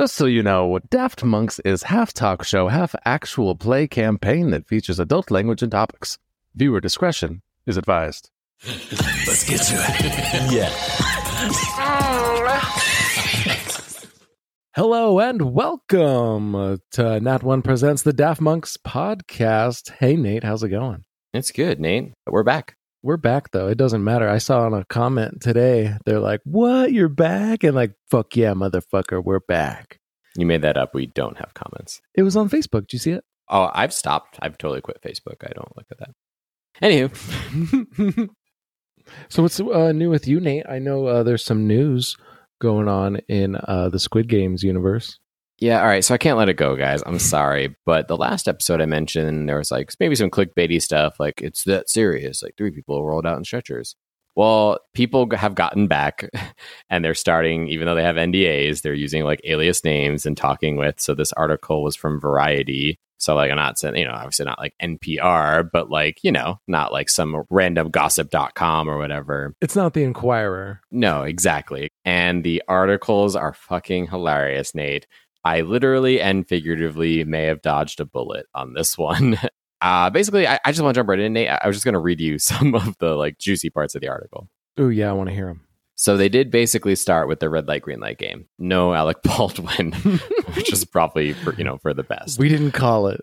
Just so you know, Daft Monks is half talk show, half actual play campaign that features adult language and topics. Viewer discretion is advised. Let's get to it. Yeah. Hello and welcome to Nat One Presents the Daft Monks podcast. Hey, Nate, how's it going? It's good, Nate. We're back. We're back, though. It doesn't matter. I saw on a comment today, they're like, what? You're back? And like, fuck yeah, motherfucker, we're back. You made that up. We don't have comments. It was on Facebook. Did you see it? Oh, I've stopped. I've totally quit Facebook. I don't look at that. Anywho. So what's new with you, Nate? I know there's some news going on in the Squid Games universe. Yeah, all right. So I can't let it go, guys. I'm sorry. But the last episode I mentioned, there was like maybe some clickbaity stuff. Like, it's that serious. Like, 3 people rolled out in stretchers. Well, people have gotten back and they're starting, even though they have NDAs, they're using like alias names and talking with. So this article was from Variety. So like, I'm not saying, you know, obviously not like NPR, but like, you know, not like some random gossip.com or whatever. It's not the Inquirer. No, exactly. And the articles are fucking hilarious, Nate. I literally and figuratively may have dodged a bullet on this one. Basically, I just want to jump right in, Nate. I was just going to read you some of the like juicy parts of the article. Oh, yeah. I want to hear them. So they did basically start with the red light, green light game. No Alec Baldwin, which is probably, for the best. We didn't call it.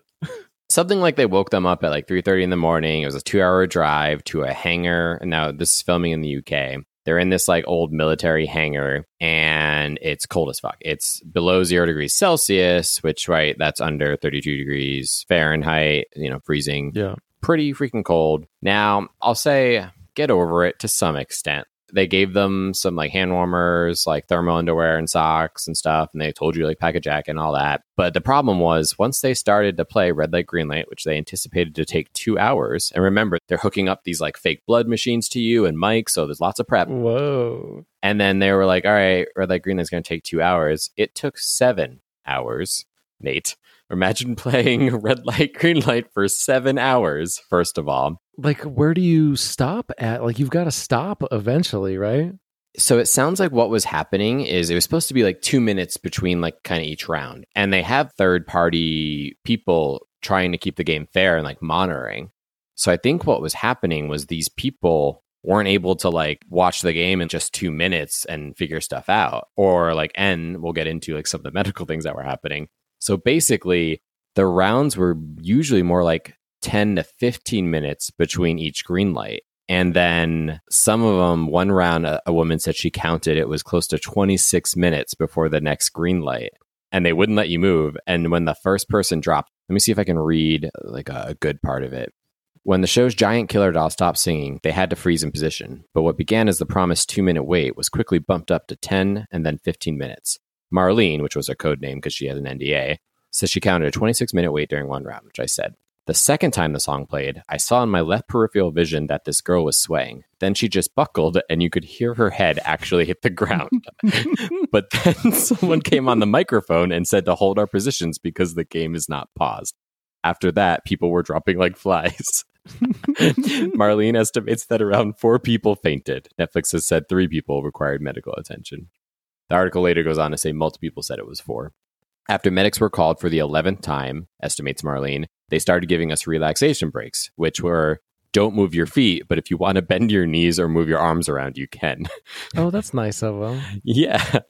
Something like they woke them up at like 3:30 in the morning. It was a 2-hour drive to a hangar. And now this is filming in the UK. They're in this like old military hangar and it's cold as fuck. It's below 0 degrees Celsius, which, right, that's under 32 degrees Fahrenheit, freezing. Yeah. Pretty freaking cold. Now, I'll say get over it to some extent. They gave them some like hand warmers, like thermal underwear and socks and stuff. And they told you like pack a jacket and all that. But the problem was once they started to play red light, green light, which they anticipated to take 2 hours. And remember, they're hooking up these like fake blood machines to you and Mike. So there's lots of prep. Whoa. And then they were like, all right, red light, green light's going to take 2 hours. It took 7 hours, Nate. Imagine playing red light, green light for 7 hours, first of all. Like, where do you stop at? Like, you've got to stop eventually, right? So it sounds like what was happening is it was supposed to be like 2 minutes between like kind of each round. And they have third-party people trying to keep the game fair and like monitoring. So I think what was happening was these people weren't able to like watch the game in just 2 minutes and figure stuff out. Or like, and we'll get into like some of the medical things that were happening. So basically, the rounds were usually more like 10 to 15 minutes between each green light. And then some of them, one round, a woman said she counted it was close to 26 minutes before the next green light. And they wouldn't let you move. And when the first person dropped, let me see if I can read like a good part of it. When the show's giant killer doll stopped singing, they had to freeze in position. But what began as the promised 2-minute wait was quickly bumped up to 10 and then 15 minutes. Marlene, which was her code name because she had an NDA, says she counted a 26-minute wait during one round, which I said. The second time the song played, I saw in my left peripheral vision that this girl was swaying. Then she just buckled, and you could hear her head actually hit the ground. But then someone came on the microphone and said to hold our positions because the game is not paused. After that, people were dropping like flies. Marlene estimates that around 4 people fainted. Netflix has said 3 people required medical attention. The article later goes on to say multiple people said it was 4. After medics were called for the 11th time, estimates Marlene, they started giving us relaxation breaks, which were, don't move your feet, but if you want to bend your knees or move your arms around, you can. Oh, that's nice of them. Yeah.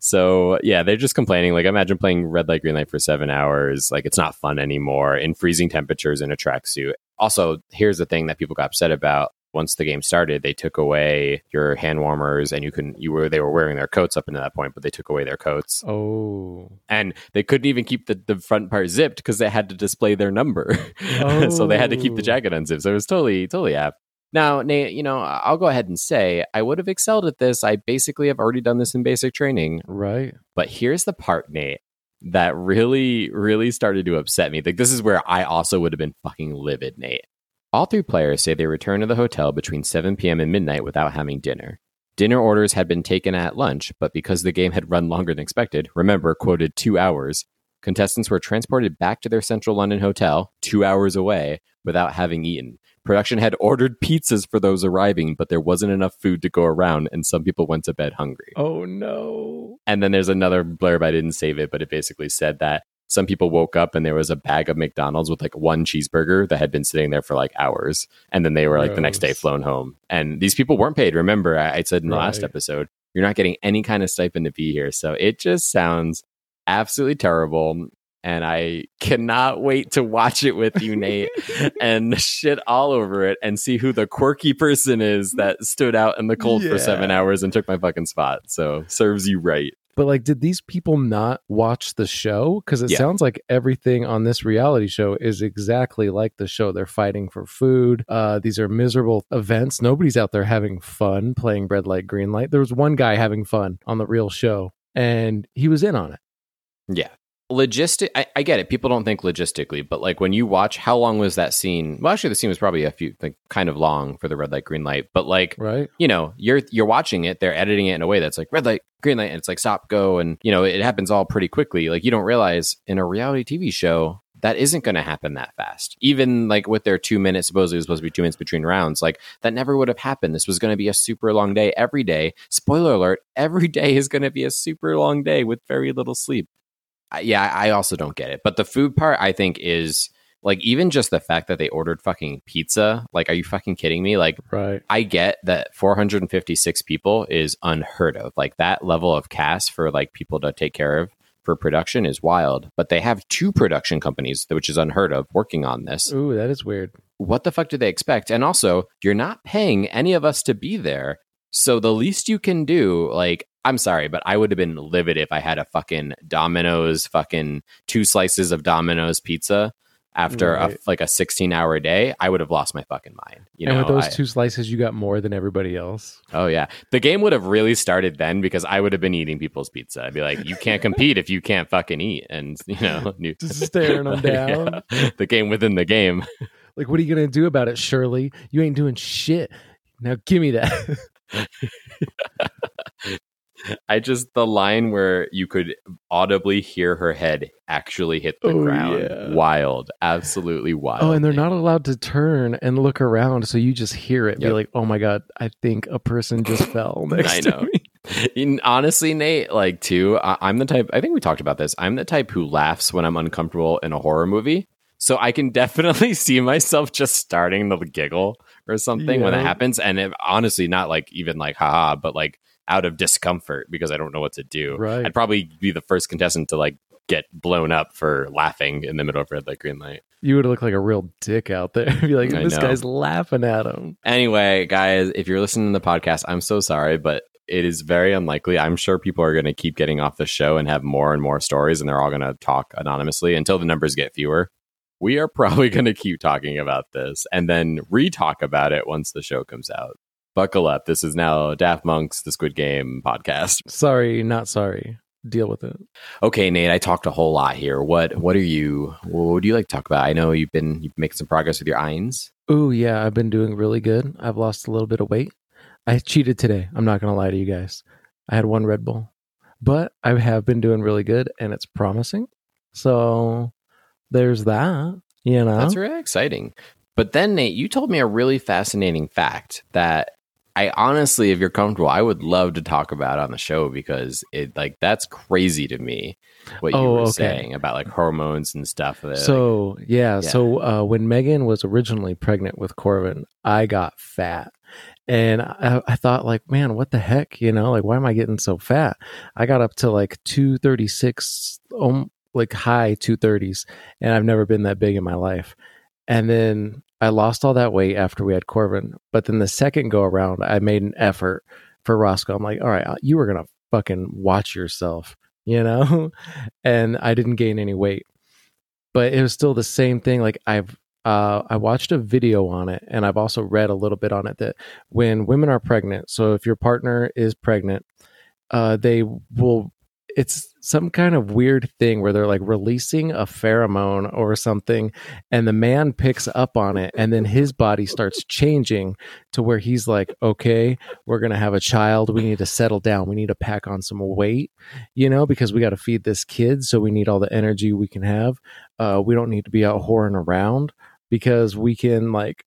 So, yeah, they're just complaining. Like, imagine playing red light, green light for 7 hours. Like, it's not fun anymore in freezing temperatures in a tracksuit. Also, here's the thing that people got upset about. Once the game started, they took away your hand warmers and they were wearing their coats up until that point, but they took away their coats. Oh. And they couldn't even keep the front part zipped because they had to display their number. Oh. So they had to keep the jacket unzipped. So it was totally apt. Now, Nate, I'll go ahead and say I would have excelled at this. I basically have already done this in basic training. Right. But here's the part, Nate, that really, really started to upset me. Like, this is where I also would have been fucking livid, Nate. All 3 players say they returned to the hotel between 7 p.m. and midnight without having dinner. Dinner orders had been taken at lunch, but because the game had run longer than expected, remember, quoted 2 hours, contestants were transported back to their central London hotel, 2 hours away, without having eaten. Production had ordered pizzas for those arriving, but there wasn't enough food to go around, and some people went to bed hungry. Oh, no. And then there's another blurb. I didn't save it, but it basically said that some people woke up and there was a bag of McDonald's with like one cheeseburger that had been sitting there for like hours. And then they were like the next day flown home. And these people weren't paid. Remember, I said in the last episode, you're not getting any kind of stipend to be here. So it just sounds absolutely terrible. And I cannot wait to watch it with you, Nate, and shit all over it and see who the quirky person is that stood out in the cold for 7 hours and took my fucking spot. So serves you right. But like, did these people not watch the show? Because it sounds like everything on this reality show is exactly like the show. They're fighting for food. These are miserable events. Nobody's out there having fun playing red light, green light. There was one guy having fun on the real show and he was in on it. Yeah. I get it. People don't think logistically, but like when you watch, how long was that scene? Well, actually the scene was probably kind of long for the red light, green light, but like, you know, you're watching it, they're editing it in a way that's like red light, green light, and it's like stop, go. And you know, it happens all pretty quickly. Like you don't realize in a reality TV show, that isn't going to happen that fast. Even like with their 2 minutes, supposedly it was supposed to be 2 minutes between rounds. Like that never would have happened. This was going to be a super long day every day. Spoiler alert, every day is going to be a super long day with very little sleep. Yeah, I also don't get it. But the food part, I think, is like even just the fact that they ordered fucking pizza. Like, are you fucking kidding me? Like, I get that 456 people is unheard of. Like that level of cast for like people to take care of for production is wild. But they have two production companies, which is unheard of, working on this. Ooh, that is weird. What the fuck do they expect? And also, you're not paying any of us to be there. So the least you can do, like, I'm sorry, but I would have been livid if I had a fucking Domino's, fucking two slices of Domino's pizza after a 16-hour day. I would have lost my fucking mind. You know, with those two slices, you got more than everybody else. Oh, yeah. The game would have really started then because I would have been eating people's pizza. I'd be like, you can't compete if you can't fucking eat. And, you know, just staring them down. Yeah, the game within the game. Like, what are you going to do about it, Shirley? You ain't doing shit. Now give me that. The line where you could audibly hear her head actually hit the ground. Yeah. Wild. Absolutely wild. Oh, and they're not allowed to turn and look around. So you just hear it. Be like, oh my God, I think a person just fell next to me. And honestly, Nate, like too, I'm the type, I think we talked about this. I'm the type who laughs when I'm uncomfortable in a horror movie. So I can definitely see myself just starting to giggle or something when it happens. And it, honestly, not like even like, haha, but like, out of discomfort because I don't know what to do. Right. I'd probably be the first contestant to like get blown up for laughing in the middle of red light, green light. You would look like a real dick out there. Be like, this guy's laughing at him. Anyway, guys, if you're listening to the podcast, I'm so sorry, but it is very unlikely. I'm sure people are going to keep getting off the show and have more and more stories, and they're all going to talk anonymously until the numbers get fewer. We are probably going to keep talking about this and then re-talk about it once the show comes out. Buckle up. This is now Daft Monk's The Squid Game podcast. Sorry, not sorry. Deal with it. Okay, Nate, I talked a whole lot here. What would you like to talk about? I know you've been making some progress with your irons. Oh, yeah. I've been doing really good. I've lost a little bit of weight. I cheated today. I'm not going to lie to you guys. I had one Red Bull, but I have been doing really good and it's promising. So there's that, you know. That's really exciting. But then, Nate, you told me a really fascinating fact that I honestly, if you're comfortable, I would love to talk about on the show because it like that's crazy to me what you were saying about like hormones and stuff. So like, so when Megan was originally pregnant with Corbin, I got fat, and I thought like, man, what the heck, you know, like why am I getting so fat? I got up to like 236, like high 230s, and I've never been that big in my life. And then I lost all that weight after we had Corbin. But then the second go around, I made an effort for Roscoe. I'm like, all right, you were going to fucking watch yourself, you know? And I didn't gain any weight. But it was still the same thing. Like I watched a video on it, and I've also read a little bit on it that when women are pregnant, so if your partner is pregnant, it's some kind of weird thing where they're like releasing a pheromone or something, and the man picks up on it, and then his body starts changing to where he's like, okay, we're going to have a child. We need to settle down. We need to pack on some weight, you know, because we got to feed this kid. So we need all the energy we can have. We don't need to be out whoring around because we can like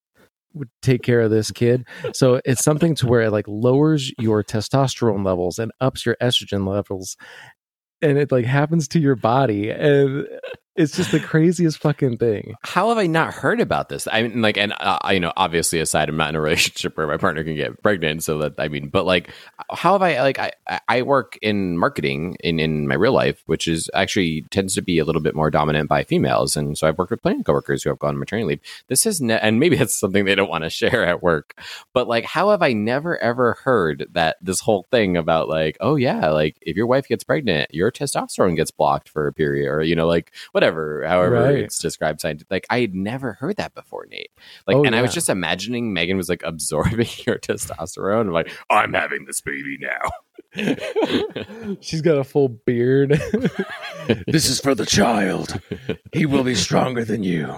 would take care of this kid. So it's something to where it like lowers your testosterone levels and ups your estrogen levels, and it like happens to your body, and it's just the craziest fucking thing. How have I not heard about this? I mean, like, and you know, obviously, aside, I'm not in a relationship where my partner can get pregnant, so that, I mean, but like, how have I, like, I work in marketing in my real life, which is actually tends to be a little bit more dominant by females, and so I've worked with plenty of coworkers who have gone on maternity leave. This is, and maybe that's something they don't want to share at work, but like, how have I never ever heard that this whole thing about like, oh yeah, like if your wife gets pregnant, your testosterone gets blocked for a period, or you know, like whatever. However right. It's described scientifically. Like I had never heard that before, Nate. Like, oh, and yeah. I was just imagining Megan was like absorbing your testosterone. I'm like, I'm having this baby now. She's got a full beard. This is for the child. He will be stronger than you.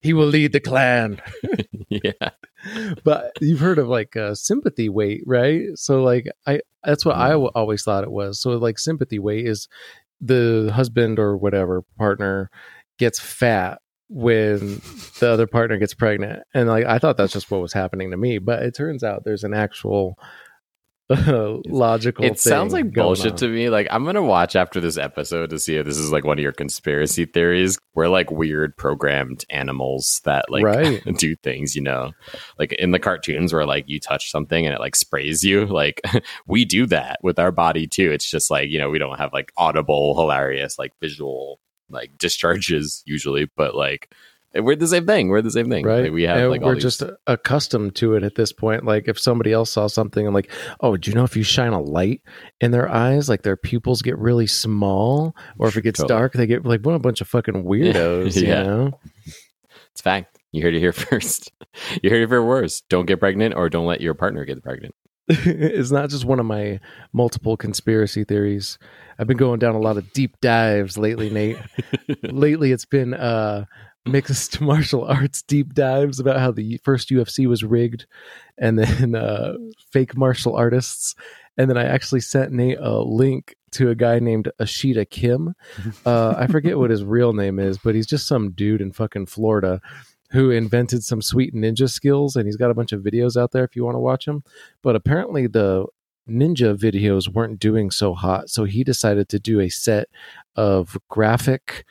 He will lead the clan. Yeah. But you've heard of like sympathy weight, right? So like that's what I always thought it was. So like sympathy weight is the husband or whatever partner gets fat when the other partner gets pregnant, and like I thought that's just what was happening to me, but it turns out there's an actual logical thing. It sounds like bullshit on to me. Like I'm gonna watch after this episode to see if this is like one of your conspiracy theories. We're like weird programmed animals that like right. do things, you know, like in the cartoons where like you touch something and it like sprays you. Like we do that with our body too. It's just like, you know, we don't have like audible, hilarious, like visual, like discharges usually, but like we're the same thing. We're the same thing. Right. Like we have, and like, we're all just accustomed to it at this point. Like if somebody else saw something and like, oh, do you know if you shine a light in their eyes, like their pupils get really small, or if it gets dark, they get like, what a bunch of fucking weirdos, yeah. You know? It's fact. You heard it here first. You heard it for worse. Don't get pregnant, or don't let your partner get pregnant. It's not just one of my multiple conspiracy theories. I've been going down a lot of deep dives lately, Nate. Lately, it's been, mixed martial arts deep dives about how the first UFC was rigged, and then fake martial artists. And then I actually sent Nate a link to a guy named Ashita Kim. I forget what his real name is, but he's just some dude in fucking Florida who invented some sweet ninja skills. And he's got a bunch of videos out there if you want to watch them. But apparently the ninja videos weren't doing so hot. So he decided to do a set of graphic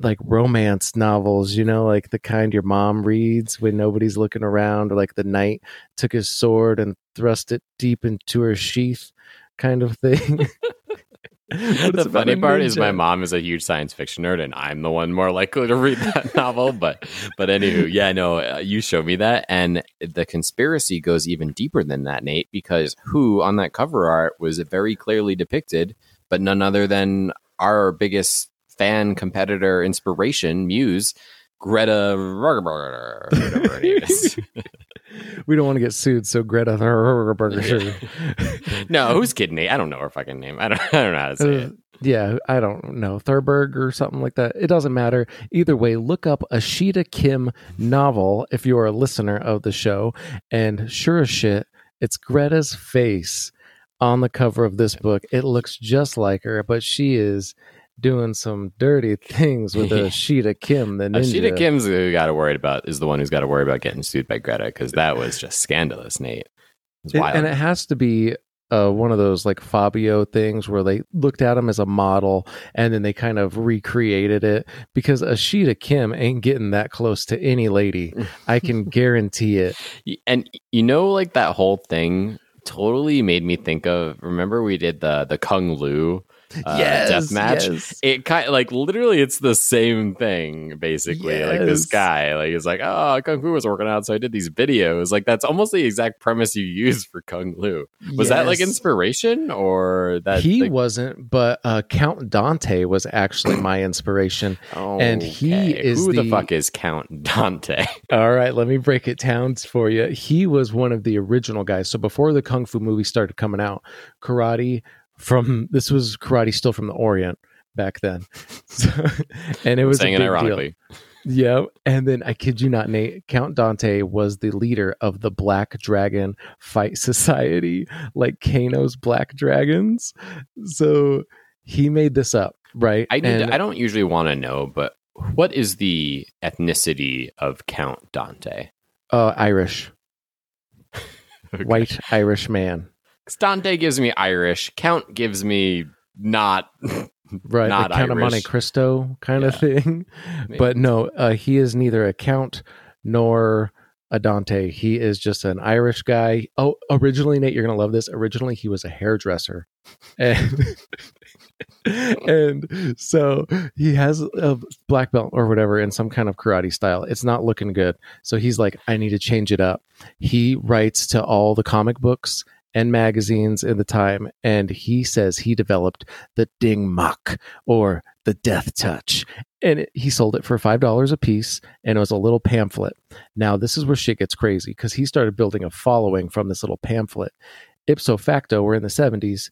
like romance novels, you know, like the kind your mom reads when nobody's looking around, or like the knight took his sword and thrust it deep into her sheath kind of thing. The funny part is my mom is a huge science fiction nerd, and I'm the one more likely to read that novel. But anywho, yeah, no, you show me that. And the conspiracy goes even deeper than that, Nate, because who on that cover art was very clearly depicted, but none other than our biggest fan, competitor, inspiration, muse, Greta. We don't want to get sued, so Greta. No, who's kidding me? I don't know her fucking name. I don't know how to say it. Yeah, I don't know. Thurberg or something like that. It doesn't matter. Either way, look up Ashita Kim novel if you're a listener of the show. And sure as shit, it's Greta's face on the cover of this book. It looks just like her, but she is doing some dirty things with Ashita Kim, the ninja. Ashita Kim's is the one who's got to worry about getting sued by Greta, because that was just scandalous, Nate. It was wild. And it has to be one of those like Fabio things where they looked at him as a model and then they kind of recreated it, because Ashita Kim ain't getting that close to any lady. I can guarantee it. And you know, like that whole thing totally made me think of, remember we did the Kung Lu death match. Yes. It kind of, like, literally it's the same thing basically. Yes. Like this guy, like he's like, oh, Kung Fu was working out, so I did these videos. Like that's almost the exact premise you used for Kung Lu. Was that like inspiration, or that he wasn't? But Count Dante was actually my inspiration. Okay. And he is who the fuck is Count Dante? All right, let me break it down for you. He was one of the original guys. So before the Kung Fu movie started coming out, karate still from the Orient back then. So, and it was saying it ironically. Yeah. And then I kid you not, Nate, Count Dante was the leader of the Black Dragon Fight Society, like Kano's Black Dragons. So he made this up, right? I don't usually want to know, but what is the ethnicity of Count Dante? Irish. Okay. White Irish man. Dante gives me Irish. Count gives me not right, not Irish. Count of Monte Cristo kind of thing. Maybe. But no, he is neither a count nor a Dante. He is just an Irish guy. Oh, originally, Nate, you're going to love this. Originally, he was a hairdresser. And... and so he has a black belt or whatever in some kind of karate style. It's not looking good. So he's like, I need to change it up. He writes to all the comic books and magazines in the time, and he says he developed the Ding Mak or the Death Touch. And he sold it for $5 a piece, and it was a little pamphlet. Now, this is where shit gets crazy, because he started building a following from this little pamphlet. Ipso facto, we're in the 70s.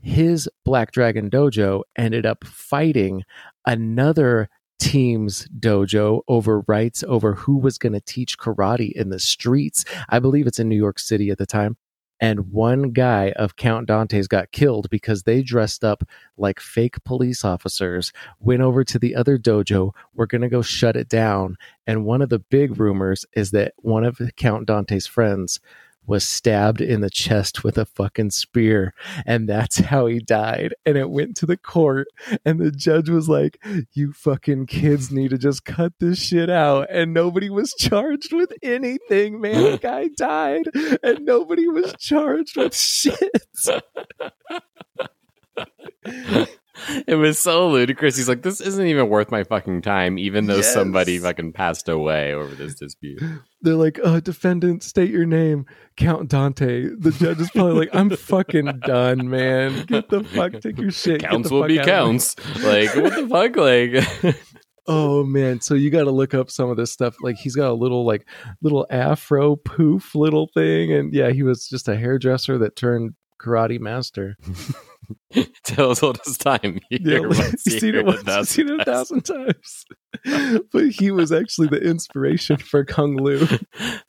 His Black Dragon Dojo ended up fighting another team's dojo over rights over who was going to teach karate in the streets. I believe it's in New York City at the time. And one guy of Count Dante's got killed because they dressed up like fake police officers, went over to the other dojo, were going to go shut it down. And one of the big rumors is that one of Count Dante's friends was stabbed in the chest with a fucking spear, and that's how he died. And it went to the court, and the judge was like, you fucking kids need to just cut this shit out. And nobody was charged with anything, man. The guy died and nobody was charged with shit. It was so ludicrous. He's like, this isn't even worth my fucking time, even though somebody fucking passed away over this dispute. They're like, defendant, state your name, Count Dante. The judge is probably like, I'm fucking done, man. Get the fuck, take your shit. Counts will be counts. Like, what the fuck? Like, oh man, so you got to look up some of this stuff. Like, he's got a little afro poof little thing, and yeah, he was just a hairdresser that turned karate master. Till as old as time. Seen it 1,000 times. But he was actually the inspiration for Kung Lu.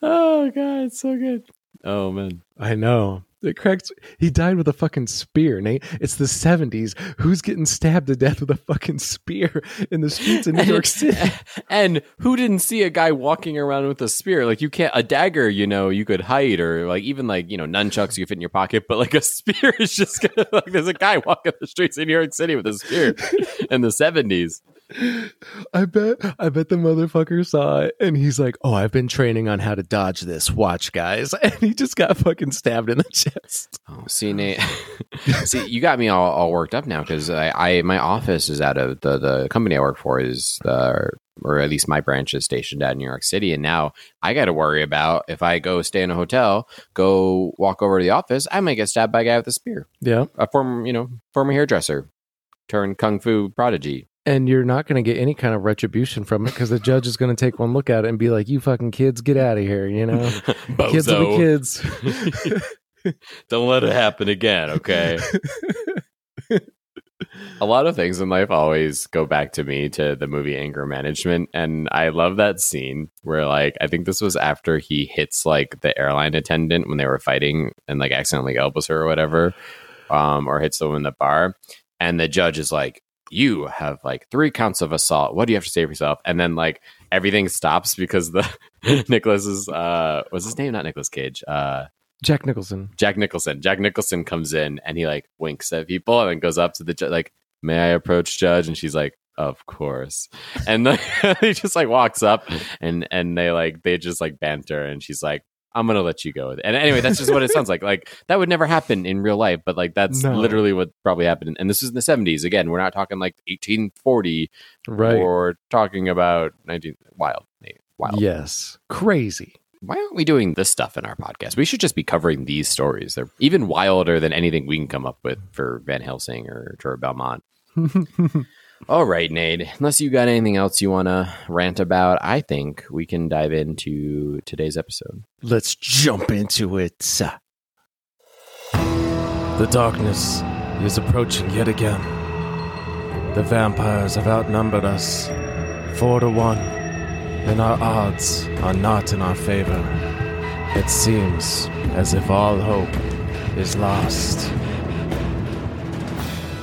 Oh god, it's so good. Oh man, I know. It cracks. He died with a fucking spear, Nate. It's the 70s. Who's getting stabbed to death with a fucking spear in the streets of New York City? And who didn't see a guy walking around with a spear? Like, you can't, a dagger, you know, you could hide, or like even like, you know, nunchucks you fit in your pocket, but like a spear is just gonna, like, there's a guy walking the streets in New York City with a spear in the 70s. I bet the motherfucker saw it, and he's like, oh, I've been training on how to dodge this. Watch, guys. And he just got fucking stabbed in the chest. Oh, see, Nate, see, you got me all worked up now, because I my office is out of the company I work for is, or at least my branch is stationed out in New York City. And now I got to worry about, if I go stay in a hotel, go walk over to the office, I might get stabbed by a guy with a spear. Yeah. A former hairdresser turned kung fu prodigy. And you're not going to get any kind of retribution from it, because the judge is going to take one look at it and be like, you fucking kids, get out of here, you know? Kids are the kids. Don't let it happen again, okay? A lot of things in life always go back to me, to the movie Anger Management. And I love that scene where, like, I think this was after he hits, like, the airline attendant when they were fighting, and, like, accidentally elbows her or whatever, or hits someone in the bar. And the judge is like, you have like 3 counts of assault. What do you have to say for yourself? And then like everything stops because the Nicholas's what's his name? Not Nicolas Cage. Jack Nicholson. Jack Nicholson. Jack Nicholson comes in and he like winks at people and then goes up to the judge like, may I approach, judge? And she's like, of course. And then he just like walks up and they just like banter, and she's like, I'm going to let you go with it. And anyway, that's just what it sounds like. Like, that would never happen in real life, but like, that's literally what probably happened. And this is in the 70s. Again, we're not talking like 1840. Right. We're talking about wild. Yes. Crazy. Why aren't we doing this stuff in our podcast? We should just be covering these stories. They're even wilder than anything we can come up with for Van Helsing or Drew Belmont. All right, Nate, unless you got anything else you want to rant about, I think we can dive into today's episode. Let's jump into it. The darkness is approaching yet again. The vampires have outnumbered us 4-1, and our odds are not in our favor. It seems as if all hope is lost.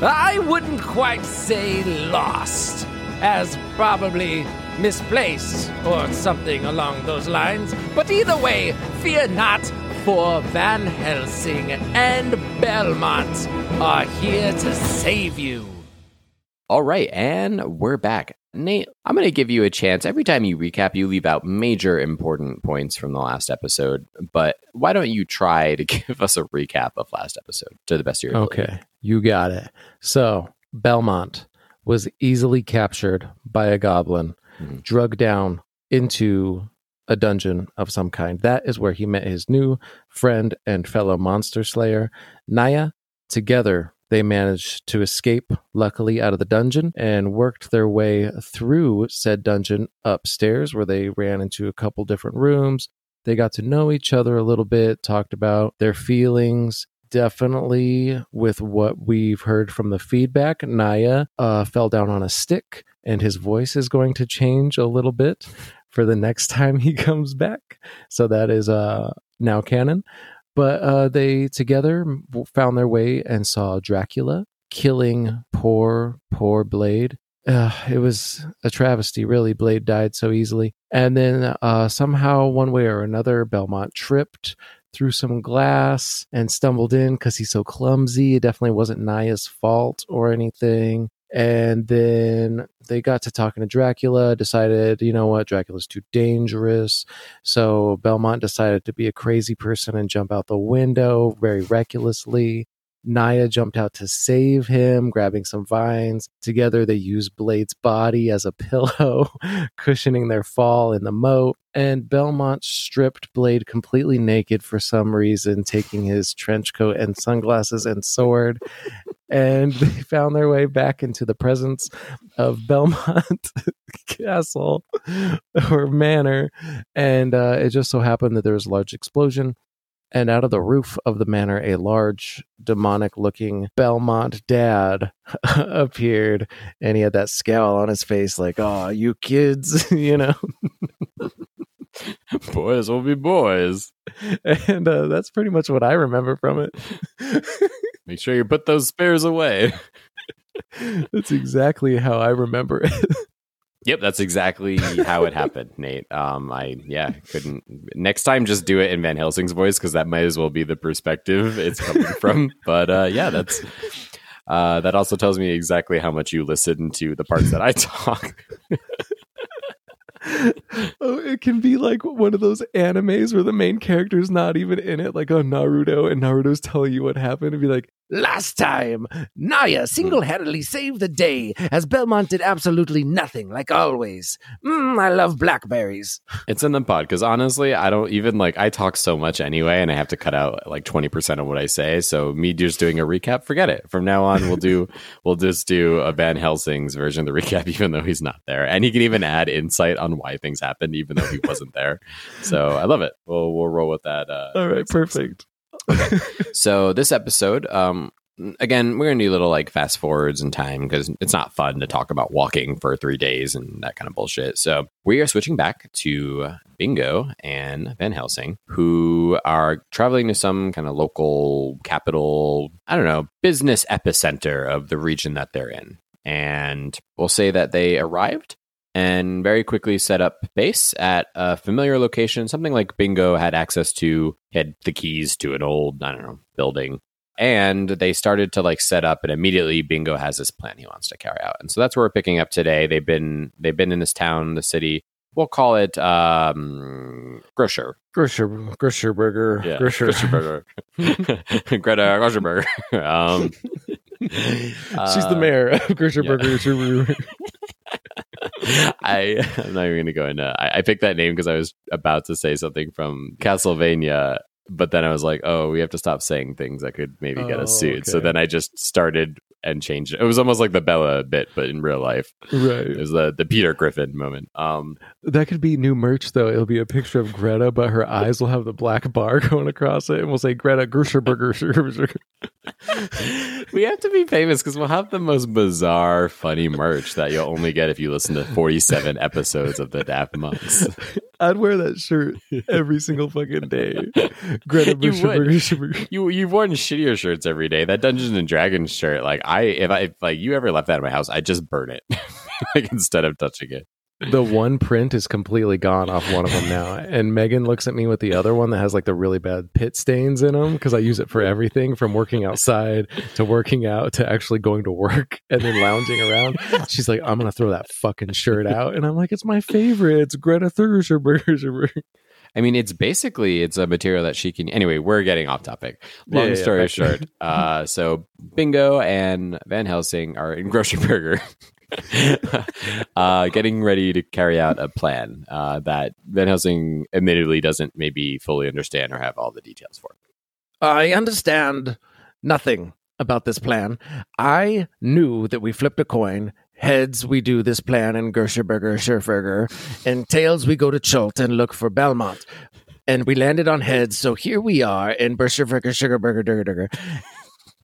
I wouldn't quite say lost, as probably misplaced or something along those lines. But either way, fear not, for Van Helsing and Belmont are here to save you. All right, and we're back. Nate, I'm going to give you a chance. Every time you recap, you leave out major important points from the last episode, but why don't you try to give us a recap of last episode to the best of your ability? Okay, you got it. So, Belmont was easily captured by a goblin, drugged down into a dungeon of some kind. That is where he met his new friend and fellow monster slayer, Naya. Together, they managed to escape, luckily, out of the dungeon and worked their way through said dungeon upstairs, where they ran into a couple different rooms. They got to know each other a little bit, talked about their feelings. Definitely, with what we've heard from the feedback, Naya fell down on a stick, and his voice is going to change a little bit for the next time he comes back. So that is now canon. But they together found their way and saw Dracula killing poor Blade. It was a travesty, really. Blade died so easily. And then somehow, one way or another, Belmont tripped through some glass and stumbled in because he's so clumsy. It definitely wasn't Naya's fault or anything. And then they got to talking to Dracula, decided, you know what, Dracula's too dangerous. So Belmont decided to be a crazy person and jump out the window very recklessly. Naya jumped out to save him, grabbing some vines. Together, they used Blade's body as a pillow, cushioning their fall in the moat. And Belmont stripped Blade completely naked for some reason, taking his trench coat and sunglasses and sword. And they found their way back into the presence of Belmont Castle or Manor. And it just so happened that there was a large explosion. And out of the roof of the manor, a large, demonic-looking Belmont dad appeared. And he had that scowl on his face like, oh, you kids, you know. Boys will be boys. And that's pretty much what I remember from it. Make sure you put those spares away. That's exactly how I remember it. Yep, that's exactly how it happened, Nate. I couldn't. Next time, just do it in Van Helsing's voice, because that might as well be the perspective it's coming from. But that's that also tells me exactly how much you listen to the parts that I talk. Oh, it can be like one of those animes where the main character's not even in it, like on Naruto, and Naruto's telling you what happened, and be like, last time, Naya single-handedly saved the day, as Belmont did absolutely nothing, like always. I love blackberries. It's in the pod, because honestly, I don't even, I talk so much anyway, and I have to cut out, 20% of what I say, so me just doing a recap, forget it. From now on, we'll just do a Van Helsing's version of the recap, even though he's not there. And he can even add insight on why things happened, even though he wasn't there. So I love it. We'll roll with that. All right, perfect. Okay. So this episode, again, we're going to do little fast forwards in time, because it's not fun to talk about walking for 3 days and that kind of bullshit. So we are switching back to Bingo and Van Helsing, who are traveling to some kind of local capital, I don't know, business epicenter of the region that they're in. And we'll say that they arrived and very quickly set up base at a familiar location, something like Bingo had access to, had the keys to an old, building. And they started to set up, and immediately Bingo has this plan he wants to carry out. And so that's where we're picking up today. They've been in this town, the city. We'll call it Grocer. Grocerburger. Yeah, Grocerburger. Greta Grocerburger. She's the mayor of Grocerburger. Yeah. I'm not even going to go into. I picked that name because I was about to say something from Castlevania, but then I was like, "Oh, we have to stop saying things that could maybe get us sued." Okay. So then I just started and changed it. It was almost like the Bella bit, but in real life, right? It was the Peter Griffin moment. That could be new merch, though. It'll be a picture of Greta, but her eyes will have the black bar going across it, and we'll say Greta Gershberger. We have to be famous, because we'll have the most bizarre, funny merch that you'll only get if you listen to 47 episodes of the Daft Monks. I'd wear that shirt every single fucking day. Greta Gershberger. You've worn shittier shirts every day. That Dungeons and Dragons shirt, if you ever left that in my house, I'd just burn it instead of touching it. The one print is completely gone off one of them now. And Megan looks at me with the other one that has like the really bad pit stains in them, because I use it for everything from working outside to working out to actually going to work and then lounging around. She's like, I'm going to throw that fucking shirt out. And I'm like, it's my favorite. It's Greta Thunberg. I mean, it's a material that she can... Anyway, we're getting off topic. Long story short. So Bingo and Van Helsing are in Grocery Burger getting ready to carry out a plan that Van Helsing admittedly doesn't maybe fully understand or have all the details for. I understand nothing about this plan. I knew that we flipped a coin. Heads, we do this plan in Scherferger. And tails, we go to Chult and look for Belmont. And we landed on heads, so here we are in Scherferger.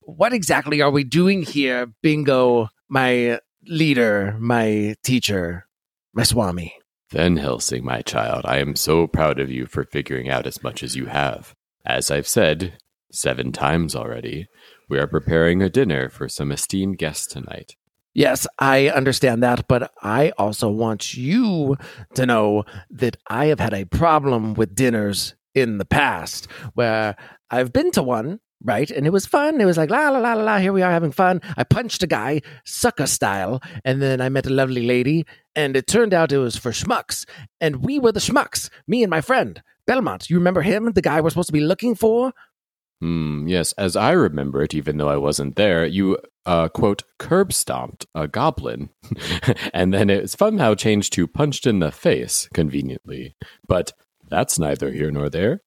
What exactly are we doing here, Bingo, my leader, my teacher, my swami? Van Helsing, my child, I am so proud of you for figuring out as much as you have. As I've said 7 times already, we are preparing a dinner for some esteemed guests tonight. Yes, I understand that, but I also want you to know that I have had a problem with dinners in the past where I've been to one, right? And it was fun. It was like, la, la, la, la, la, here we are having fun. I punched a guy, sucker style, and then I met a lovely lady, and it turned out it was for schmucks, and we were the schmucks, me and my friend, Belmont. You remember him, the guy we're supposed to be looking for? Yes, as I remember it, even though I wasn't there, you... quote, curb stomped a goblin, and then it somehow changed to punched in the face, conveniently. But that's neither here nor there.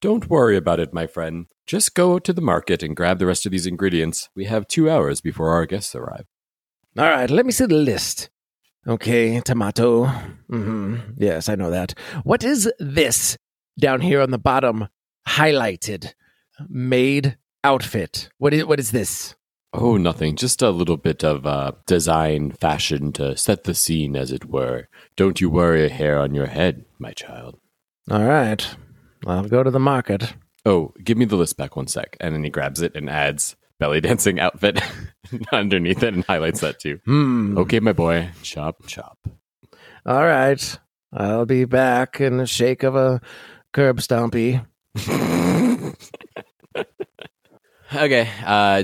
Don't worry about it, my friend. Just go to the market and grab the rest of these ingredients. We have 2 hours before our guests arrive. All right, let me see the list. Okay, tomato. Mm-hmm. Yes, I know that. What is this down here on the bottom, highlighted? Maid outfit. What is this? Oh, nothing. Just a little bit of design fashion to set the scene, as it were. Don't you worry a hair on your head, my child. All right. I'll go to the market. Oh, give me the list back 1 sec. And then he grabs it and adds belly dancing outfit underneath it and highlights that too. Okay, my boy. Chop, chop. All right. I'll be back in a shake of a curb stompy. Okay,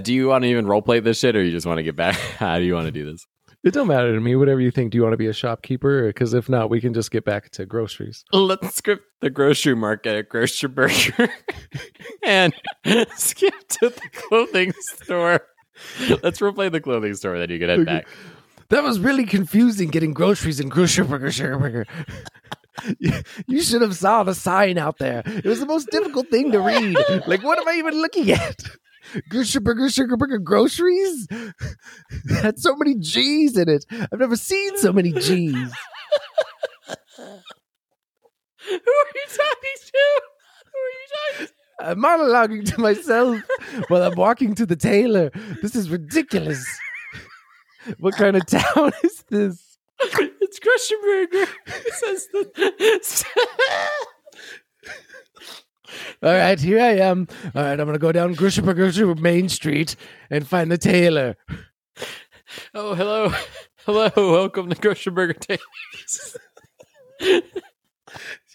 do you want to even roleplay this shit, or you just want to get back? How do you want to do this? It don't matter to me. Whatever you think. Do you want to be a shopkeeper? Because if not, we can just get back to groceries. Let's skip the grocery market at Grocery Burger and skip to the clothing store. Let's replay the clothing store, then you can head back. That was really confusing, getting groceries in Grocery Burger. You should have saw the sign out there. It was the most difficult thing to read. Like, what am I even looking at? Sugar burger groceries? It had so many G's in it. I've never seen so many G's. Who are you talking to? I'm monologuing to myself while I'm walking to the tailor. This is ridiculous. What kind of town is this? It's Grocery Burger. It says that. All right, here I am. All right, I'm going to go down Grocery Main Street and find the tailor. Oh, hello. Hello. Welcome to Grocery Burger Tailor.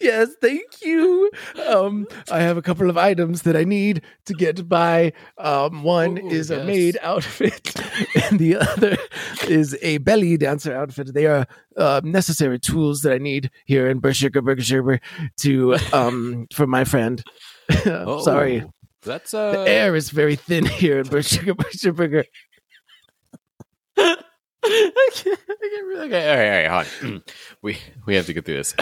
Yes, thank you. I have a couple of items that I need to get by. One is a maid outfit, and the other is a belly dancer outfit. They are necessary tools that I need here in Berkshire to for my friend. Sorry, that's the air is very thin here in Berkshire. Okay, all right, hold on. We have to get through this.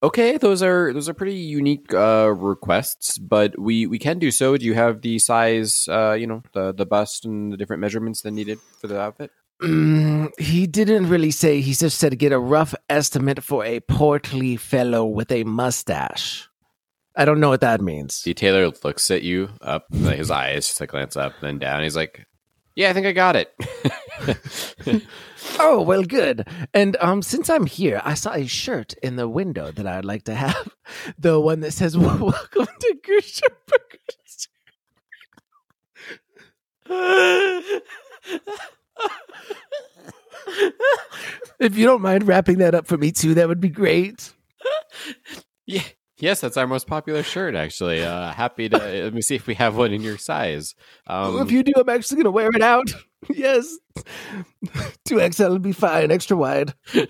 Okay, those are pretty unique requests, but we can do so. Do you have the size, the bust and the different measurements that needed for the outfit? He didn't really say. He just said get a rough estimate for a portly fellow with a mustache. I don't know what that means. The tailor looks at you up, his eyes just glance up, then down. He's like, yeah, I think I got it. Oh, well, good. And since I'm here, I saw a shirt in the window that I'd like to have. The one that says, welcome to Grocery Burger. If you don't mind wrapping that up for me too, that would be great. Yeah. Yes, that's our most popular shirt, actually. Happy to. Let me see if we have one in your size. If you do, I'm actually going to wear it out. Yes. 2XL would be fine. Extra wide. I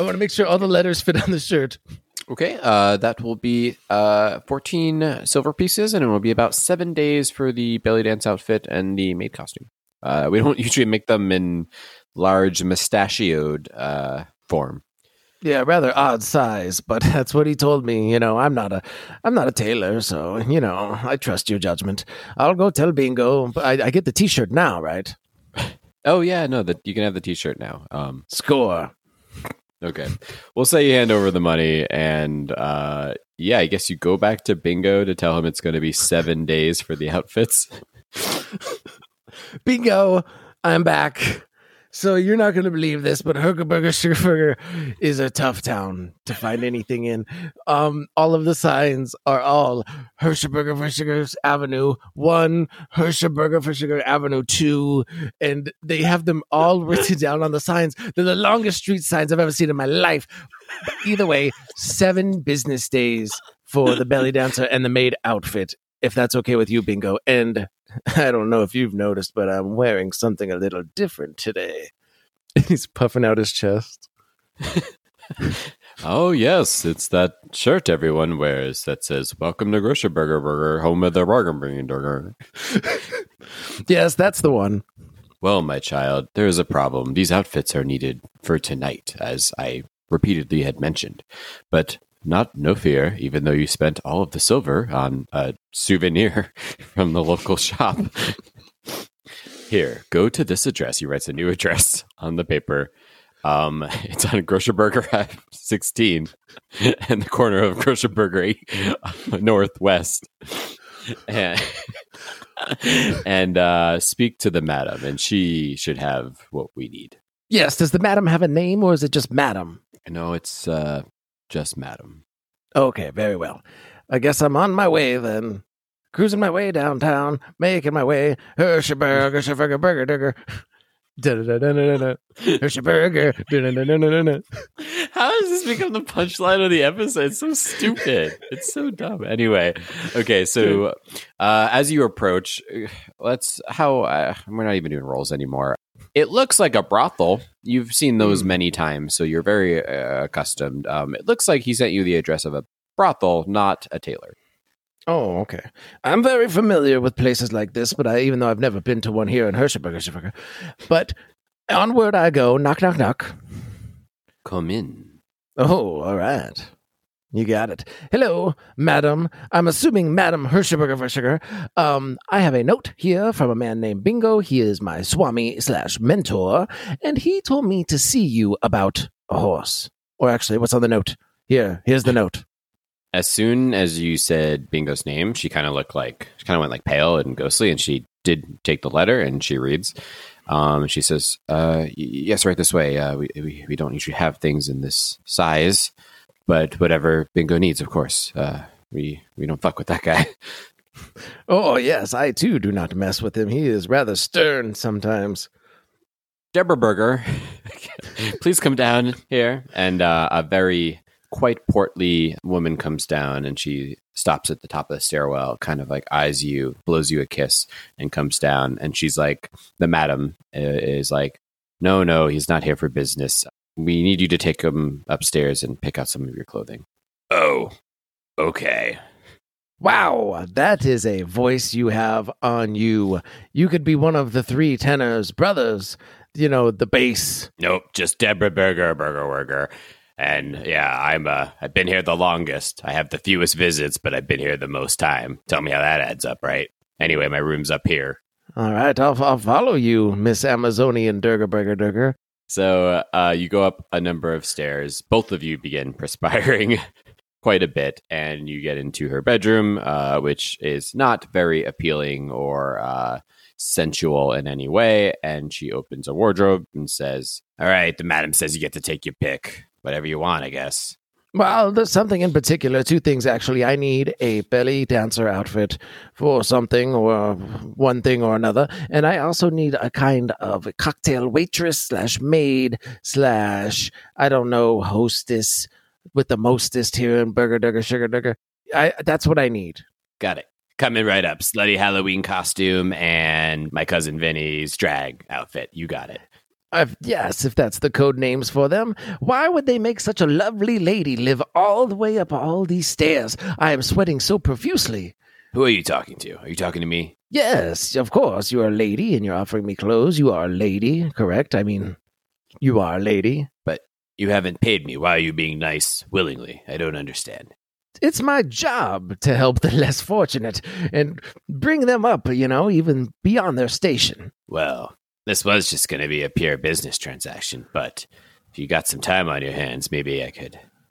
want to make sure all the letters fit on the shirt. Okay. That will be 14 silver pieces, and it will be about 7 days for the belly dance outfit and the maid costume. We don't usually make them in large mustachioed form. Yeah, rather odd size, but that's what he told me. You know, I'm not a tailor, so, you know, I trust your judgment. I'll go tell Bingo. I get the T-shirt now, right? Oh, yeah, no, you can have the T-shirt now. Score. Okay. We'll say you hand over the money, and yeah, I guess you go back to Bingo to tell him it's going to be 7 days for the outfits. Bingo, I'm back. So you're not going to believe this, but Herkeberger Sugarburger is a tough town to find anything in. All of the signs are all Hersheyberger Fisher's Avenue 1, Hersheyberger Fisher Avenue 2, and they have them all written down on the signs. They're the longest street signs I've ever seen in my life. But either way, 7 business days for the belly dancer and the maid outfit, if that's okay with you, Bingo. And I don't know if you've noticed, but I'm wearing something a little different today. He's puffing out his chest. Oh, yes. It's that shirt everyone wears that says, "Welcome to Grocerburger Burger, home of the Burger." Yes, that's the one. Well, my child, there is a problem. These outfits are needed for tonight, as I repeatedly had mentioned. But... no fear, even though you spent all of the silver on a souvenir from the local shop. Here, go to this address. He writes a new address on the paper. It's on Grocerburger Ave 16 and the corner of Grocerburger Northwest. And speak to the madam, and she should have what we need. Yes, does the madam have a name, or is it just madam? No, it's... just madam. Okay, very well. I guess I'm on my way then. Cruising my way downtown, making my way. Hersheyberger, burger, digger. Hersheyberger. How does this become the punchline of the episode? It's so stupid. It's so dumb. Anyway, okay, so as you approach, we're not even doing rolls anymore. It looks like a brothel. You've seen those many times, so you're very accustomed. It looks like he sent you the address of a brothel, not a tailor. Oh, okay. I'm very familiar with places like this, but even though I've never been to one here in Hersheyberger. But onward I go. Knock, knock, knock. Come in. Oh, all right. You got it. Hello, madam. I'm assuming Madam Hersheyberger. I have a note here from a man named Bingo. He is my swami/mentor, and he told me to see you about a horse. Or actually, what's on the note? Here's the note. As soon as you said Bingo's name, she kind of went like pale and ghostly, and she did take the letter, and she reads. She says, "Yes, right this way. We don't usually have things in this size. But whatever Bingo needs, of course, we don't fuck with that guy." Oh, yes, I, too, do not mess with him. He is rather stern sometimes. Deborah Burger, please come down here. And a very quite portly woman comes down, and she stops at the top of the stairwell, kind of like eyes you, blows you a kiss, and comes down. And she's like, the madam is like, no, he's not here for business. We need you to take him upstairs and pick out some of your clothing. Oh, okay. Wow, that is a voice you have on you. You could be one of the 3 tenors brothers, you know, the bass. Nope, just Deborah Burger. And yeah, I've been here the longest. I have the fewest visits, but I've been here the most time. Tell me how that adds up, right? Anyway, my room's up here. All right, I'll follow you, Miss Amazonian Durger. So you go up a number of stairs. Both of you begin perspiring quite a bit, and you get into her bedroom, which is not very appealing or sensual in any way. And she opens a wardrobe and says, "All right, the madam says you get to take your pick. Whatever you want, I guess." Well, there's something in particular, two things actually. I need a belly dancer outfit for something or one thing or another. And I also need a kind of cocktail waitress slash maid slash, I don't know, hostess with the mostest here in Burger Dugger Sugar Dugger. That's what I need. Got it. Coming right up. Slutty Halloween costume and my cousin Vinny's drag outfit. You got it. Yes, if that's the code names for them. Why would they make such a lovely lady live all the way up all these stairs? I am sweating so profusely. Who are you talking to? Are you talking to me? Yes, of course. You are a lady and you're offering me clothes. You are a lady, correct? I mean, you are a lady. But you haven't paid me. Why are you being nice willingly? I don't understand. It's my job to help the less fortunate and bring them up, you know, even beyond their station. Well... this was just going to be a pure business transaction, but if you got some time on your hands, maybe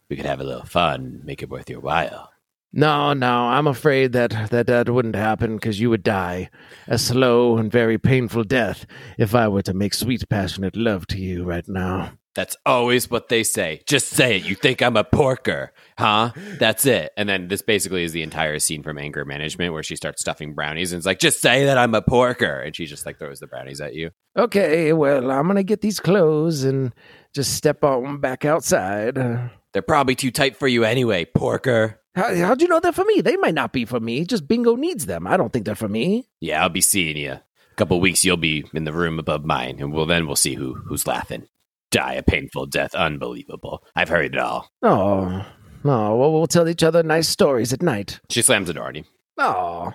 we could have a little fun, make it worth your while. No, I'm afraid that wouldn't happen because you would die a slow and very painful death if I were to make sweet, passionate love to you right now. That's always what they say. Just say it. You think I'm a porker, huh? That's it. And then this basically is the entire scene from Anger Management where she starts stuffing brownies and it's like, just say that I'm a porker. And she just like throws the brownies at you. Okay, well, I'm going to get these clothes and just step on back outside. They're probably too tight for you anyway, porker. How'd you know they're for me? They might not be for me. Just Bingo needs them. I don't think they're for me. Yeah, I'll be seeing you. A couple weeks, you'll be in the room above mine. And we'll see who's laughing. Die a painful death. Unbelievable. I've heard it all. Oh, no. Well, we'll tell each other nice stories at night. She slams the door on you. Oh,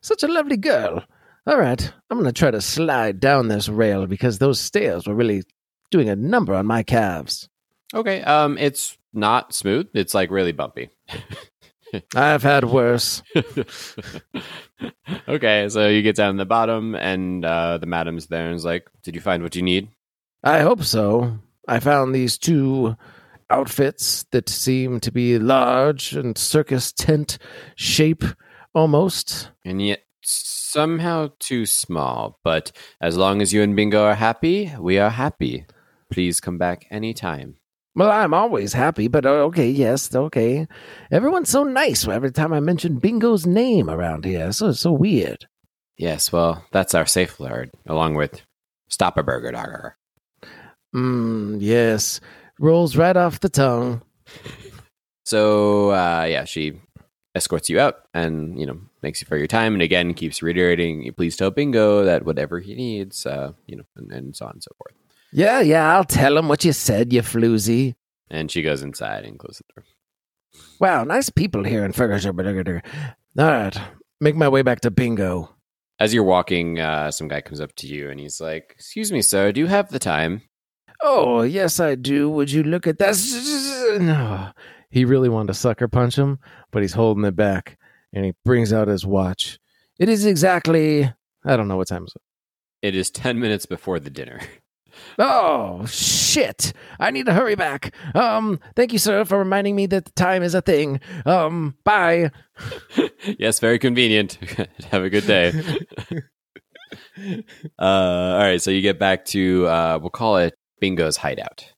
such a lovely girl. All right. I'm going to try to slide down this rail because those stairs were really doing a number on my calves. Okay. It's not smooth. It's like really bumpy. I've had worse. Okay. So you get down to the bottom and the madam's there and is like, did you find what you need? I hope so. I found these two outfits that seem to be large and circus tent shape almost. And yet somehow too small. But as long as you and Bingo are happy, we are happy. Please come back anytime. Well, I'm always happy, but okay, yes, okay. Everyone's so nice every time I mention Bingo's name around here. So weird. Yes, well, that's our safe word, along with Stop a Burger Dogger. Yes. Rolls right off the tongue. So, she escorts you out and, thanks you for your time. And again, keeps reiterating, please tell Bingo that whatever he needs, and so on and so forth. Yeah, I'll tell him what you said, you floozy. And she goes inside and closes the door. Wow, nice people here in Ferguson. All right, make my way back to Bingo. As you're walking, some guy comes up to you and he's like, excuse me, sir, do you have the time? Oh, yes, I do. Would you look at that? No. He really wanted to sucker punch him, but he's holding it back, and he brings out his watch. It is exactly... I don't know what time is it. It is 10 minutes before the dinner. Oh, shit. I need to hurry back. Thank you, sir, for reminding me that time is a thing. Bye. Yes, very convenient. Have a good day. All right, so you get back to, we'll call it Bingo's hideout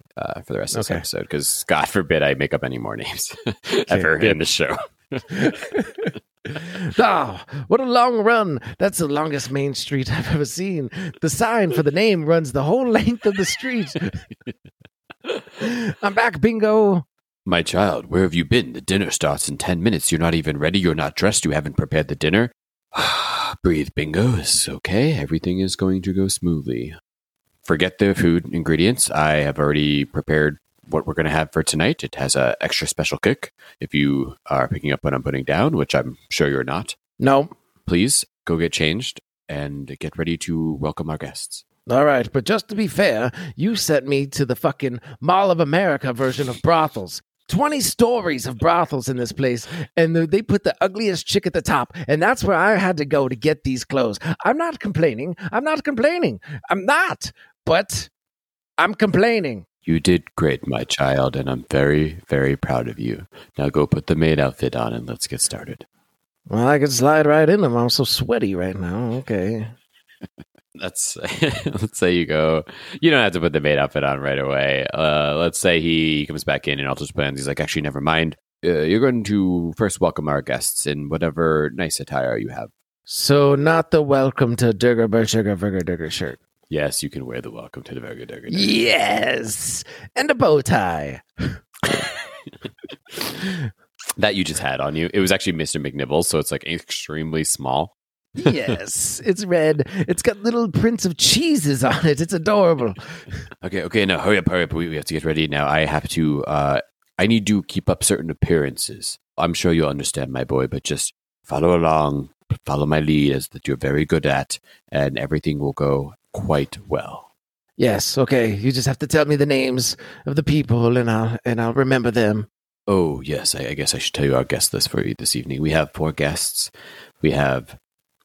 for the rest of this episode, because God forbid I make up any more names ever in the show. Oh, what a long run. That's the longest main street I've ever seen. The sign for the name runs the whole length of the street. I'm back, Bingo. My child, where have you been? The dinner starts in 10 minutes. You're not even ready. You're not dressed. You haven't prepared the dinner. Breathe, Bingo. It's okay. Everything is going to go smoothly. Forget the food ingredients. I have already prepared what we're going to have for tonight. It has an extra special kick if you are picking up what I'm putting down, which I'm sure you're not. No. Please go get changed and get ready to welcome our guests. All right, but just to be fair, you sent me to the fucking Mall of America version of brothels. 20 stories of brothels in this place, and they put the ugliest chick at the top, and that's where I had to go to get these clothes. I'm not complaining. But I'm complaining. You did great, my child, and I'm very, very proud of you. Now go put the maid outfit on and let's get started. Well, I can slide right in them. I'm so sweaty right now. Okay. let's say you go, you don't have to put the maid outfit on right away. Let's say he comes back in and alters plans. He's like, actually, never mind. You're going to first welcome our guests in whatever nice attire you have. So not the welcome to Durga Burger Durga shirt. Yes, you can wear the welcome to the Durga Durga. Yes, and a bow tie. That you just had on you. It was actually Mr. McNibbles, so it's like extremely small. Yes, it's red. It's got little prints of cheeses on it. It's adorable. Okay, now hurry up. We have to get ready now. I need to keep up certain appearances. I'm sure you'll understand, my boy, but just follow along. Follow my lead as that you're very good at, and everything will go quite well. Yes, okay. You just have to tell me the names of the people, and I'll remember them. Oh, yes, I guess I should tell you our guest list for you this evening. We have 4 guests. We have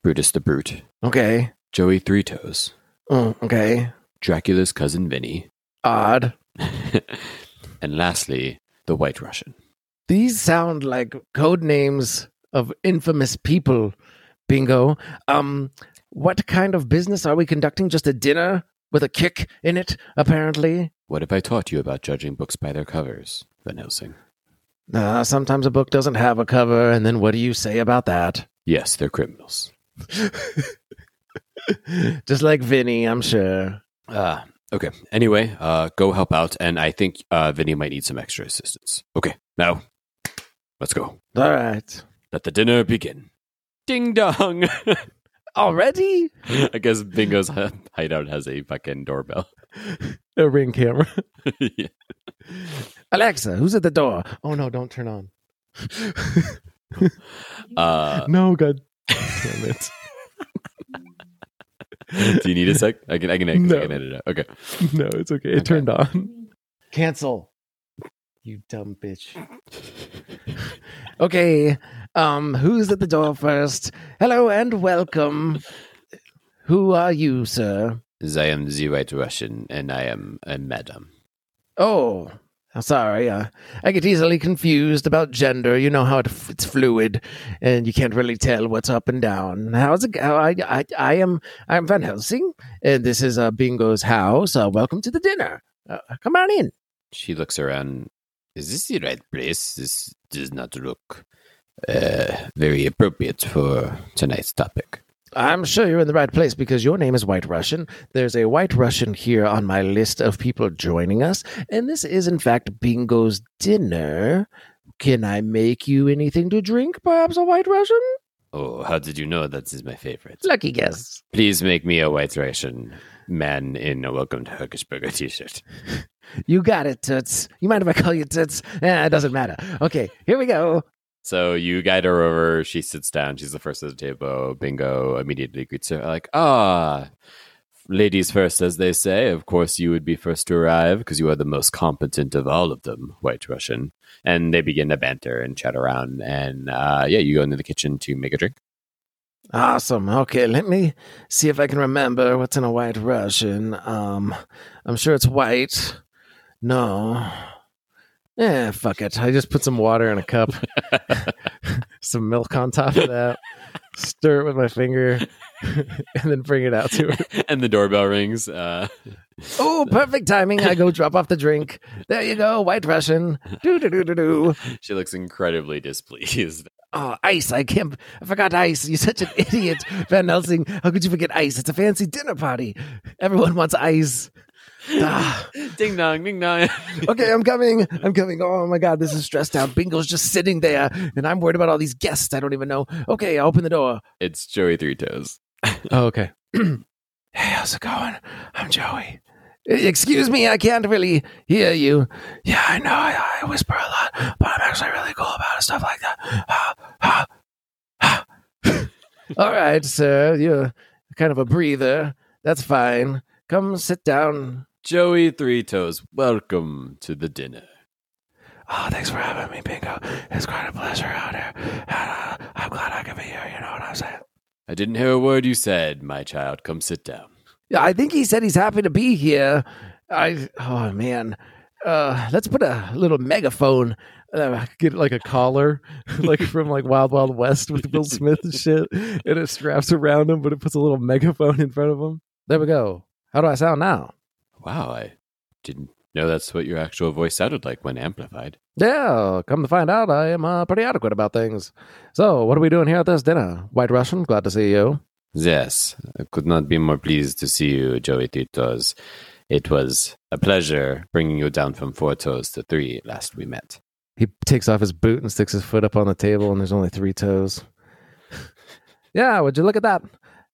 Brutus the Brute. Okay. Joey Three Toes. Oh, okay. Dracula's cousin Vinny. Odd. And lastly, the White Russian. These sound like code names of infamous people. Bingo. What kind of business are we conducting? Just a dinner with a kick in it, apparently? What if I taught you about judging books by their covers, Van Helsing? Sometimes a book doesn't have a cover, and then what do you say about that? Yes, they're criminals. Just like Vinny, I'm sure. Okay. Anyway, go help out, and I think Vinny might need some extra assistance. Okay, now, let's go. All right. Let the dinner begin. Ding dong. Already? I guess Bingo's hideout has a fucking doorbell. A ring camera. Yeah. Alexa, who's at the door? Oh, no, don't turn on. No, God damn it. Do you need a sec? I can edit it out. Okay. No, it's okay. It turned on. Cancel. You dumb bitch. Okay. Who's at the door first? Hello and welcome. Who are you, sir? I am the White Russian, and I am a madam. Oh, I'm sorry. I get easily confused about gender. You know how it's fluid, and you can't really tell what's up and down. I'm Van Helsing, and this is Bingo's house. Welcome to the dinner. Come on in. She looks around. Is this the right place? This does not look very appropriate for tonight's topic. I'm sure you're in the right place because your name is White Russian. There's a White Russian here on my list of people joining us, and this is, in fact, Bingo's dinner. Can I make you anything to drink, perhaps a White Russian? Oh, how did you know that is my favorite? Lucky guess. Please make me a White Russian man in a Welcome to Herkesberger t-shirt. You got it, Toots. You mind if I call you Toots? It doesn't matter. Okay, here we go. So you guide her over. She sits down. She's the first at the table. Bingo immediately greets her. Like, ladies first, as they say. Of course, you would be first to arrive because you are the most competent of all of them, White Russian. And they begin to banter and chat around. And you go into the kitchen to make a drink. Awesome. Okay, let me see if I can remember what's in a White Russian. I'm sure it's white. No. Fuck it. I just put some water in a cup, some milk on top of that, stir it with my finger, and then bring it out to her. And the doorbell rings. Oh, perfect timing. I go drop off the drink. There you go, White Russian. Do-do-do-do-do. She looks incredibly displeased. Oh, ice. I forgot ice. You're such an idiot, Van Helsing. How could you forget ice? It's a fancy dinner party. Everyone wants ice. Ding dong, ding dong. Okay, I'm coming. Oh my God, this is stressed out. Bingo's just sitting there, and I'm worried about all these guests I don't even know. Okay, I'll open the door. It's Joey Three Toes. Oh, okay. Hey, how's it going? I'm Joey. Excuse me, I can't really hear you. Yeah, I know, I whisper a lot, but I'm actually really cool about it, stuff like that. All right, sir, you're kind of a breather. That's fine. Come sit down. Joey Three Toes, welcome to the dinner. Oh, thanks for having me, Bingo. It's quite a pleasure out here. And, I'm glad I could be here, you know what I'm saying? I didn't hear a word you said, my child. Come sit down. Yeah, I think he said he's happy to be here. Oh, man. Let's put a little megaphone. Get like a collar, like from like Wild Wild West with Will Smith and shit. And it straps around him, but it puts a little megaphone in front of him. There we go. How do I sound now? Wow, I didn't know that's what your actual voice sounded like when amplified. Yeah, come to find out, I am pretty adequate about things. So, what are we doing here at this dinner? White Russian, glad to see you. Yes, I could not be more pleased to see you, Joey Titos. It was a pleasure bringing you down from 4 toes to 3 last we met. He takes off his boot and sticks his foot up on the table, and there's only 3 toes. Yeah, would you look at that?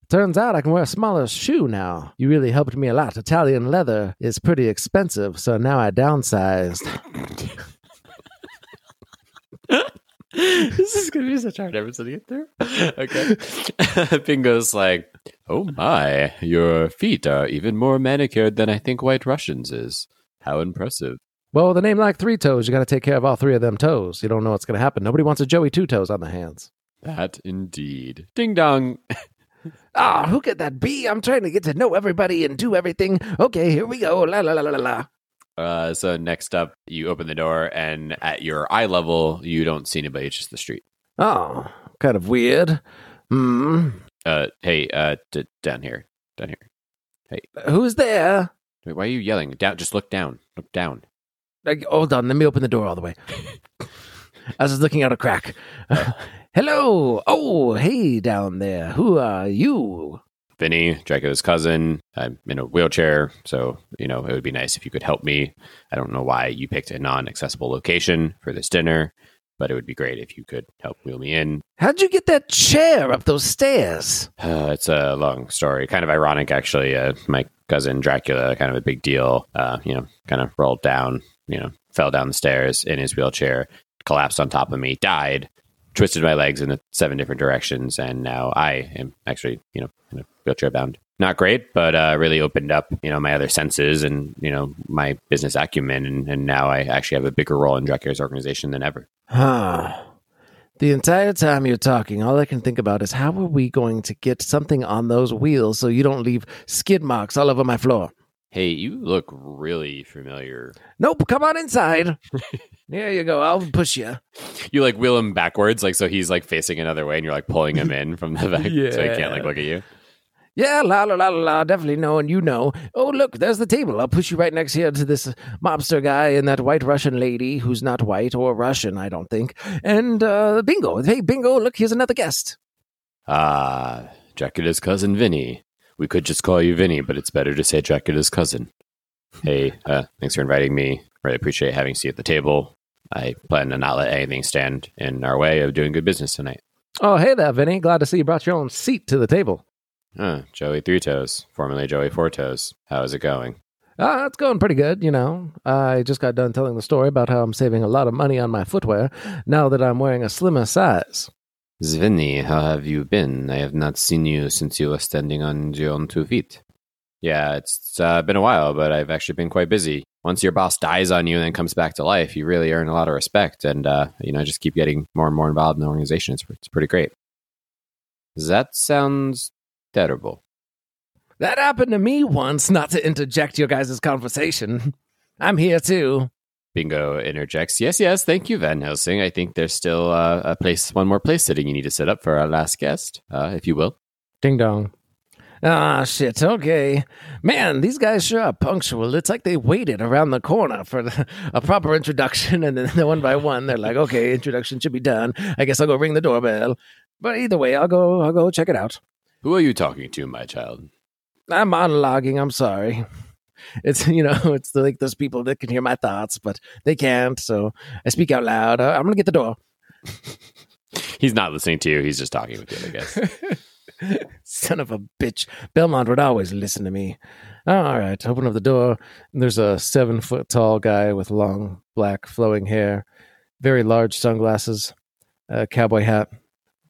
Turns out I can wear a smaller shoe now. You really helped me a lot. Italian leather is pretty expensive, so now I downsized. This is going to be such a hard episode to get through. Okay. Bingo's like, oh my, your feet are even more manicured than I think White Russians is. How impressive. Well, with a name like 3 Toes, you got to take care of all 3 of them toes. You don't know what's going to happen. Nobody wants a Joey 2 Toes on the hands. That indeed. Ding dong. Ah, oh, who could that be? I'm trying to get to know everybody and do everything. Okay, here we go. La la la la la. So next up, you open the door, and at your eye level, you don't see anybody. It's just the street. Oh, kind of weird. Hey, down here. Hey, who's there? Wait, why are you yelling? Down. Just look down. Look down. Hold on. Let me open the door all the way. I was just looking out a crack. Hello! Oh, hey down there. Who are you? Vinny, Draco's cousin. I'm in a wheelchair, so, you know, it would be nice if you could help me. I don't know why you picked a non-accessible location for this dinner, but it would be great if you could help wheel me in. How'd you get that chair up those stairs? It's a long story. Kind of ironic, actually. My cousin Dracula, kind of a big deal, you know, kind of rolled down, you know, fell down the stairs in his wheelchair, collapsed on top of me, died. Twisted my legs in 7 different directions, and now I am actually, you know, in a wheelchair bound. Not great, but really opened up, you know, my other senses and, you know, my business acumen, and now I actually have a bigger role in Dracula's organization than ever. Huh. The entire time you're talking, all I can think about is how are we going to get something on those wheels so you don't leave skid marks all over my floor? Hey, you look really familiar. Nope, come on inside. There you go. I'll push you. You like wheel him backwards, like so he's like facing another way, and you're like pulling him in from the back, yeah. So he can't like look at you. Yeah, la la la la. Definitely know, and you know. Oh, look, there's the table. I'll push you right next here to this mobster guy and that White Russian lady who's not white or Russian, I don't think. And bingo. Hey, bingo! Look, here's another guest. Ah, Dracula's cousin Vinny. We could just call you Vinny, but it's better to say Dracula's cousin. Hey, thanks for inviting me. Really appreciate having you at the table. I plan to not let anything stand in our way of doing good business tonight. Oh, hey there, Vinny. Glad to see you brought your own seat to the table. Joey 3 Toes, formerly Joey 4 Toes. How is it going? It's going pretty good, you know. I just got done telling the story about how I'm saving a lot of money on my footwear now that I'm wearing a slimmer size. Vinny, how have you been? I have not seen you since you were standing on your own 2 feet. Yeah, it's been a while, but I've actually been quite busy. Once your boss dies on you and then comes back to life, you really earn a lot of respect. And, you know, just keep getting more and more involved in the organization. It's pretty great. That sounds terrible. That happened to me once, not to interject your guys' conversation. I'm here, too. Bingo interjects. Yes. Thank you, Van Helsing. I think there's still one more place sitting you need to set up for our last guest, if you will. Ding dong. Ah, shit, okay. Man, these guys sure are punctual. It's like they waited around the corner for a proper introduction, and then one by one, they're like, okay, introduction should be done. I guess I'll go ring the doorbell. But either way, I'll go check it out. Who are you talking to, my child? I'm monologuing, I'm sorry. It's, you know, it's like those people that can hear my thoughts, but they can't, so I speak out loud. I'm going to get the door. He's not listening to you. He's just talking with you, I guess. Son of a bitch. Belmont would always listen to me. All right, open up the door. And there's a 7-foot-tall guy with long, black, flowing hair, very large sunglasses, a cowboy hat,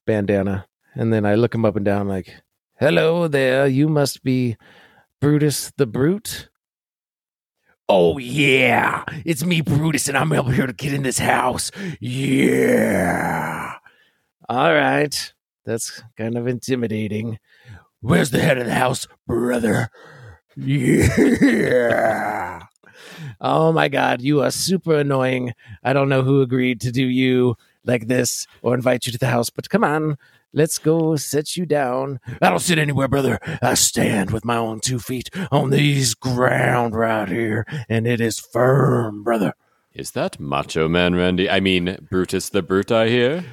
bandana. And then I look him up and down like, hello there, you must be Brutus the Brute? Oh, yeah, it's me, Brutus, and I'm over here to get in this house. Yeah. All right. That's kind of intimidating. Where's the head of the house, brother? Yeah. Oh, my God. You are super annoying. I don't know who agreed to do you like this or invite you to the house, but come on. Let's go set you down. I don't sit anywhere, brother. I stand with my own 2 feet on these ground right here, and it is firm, brother. Is that Macho Man Randy? I mean, Brutus the Brute, I hear.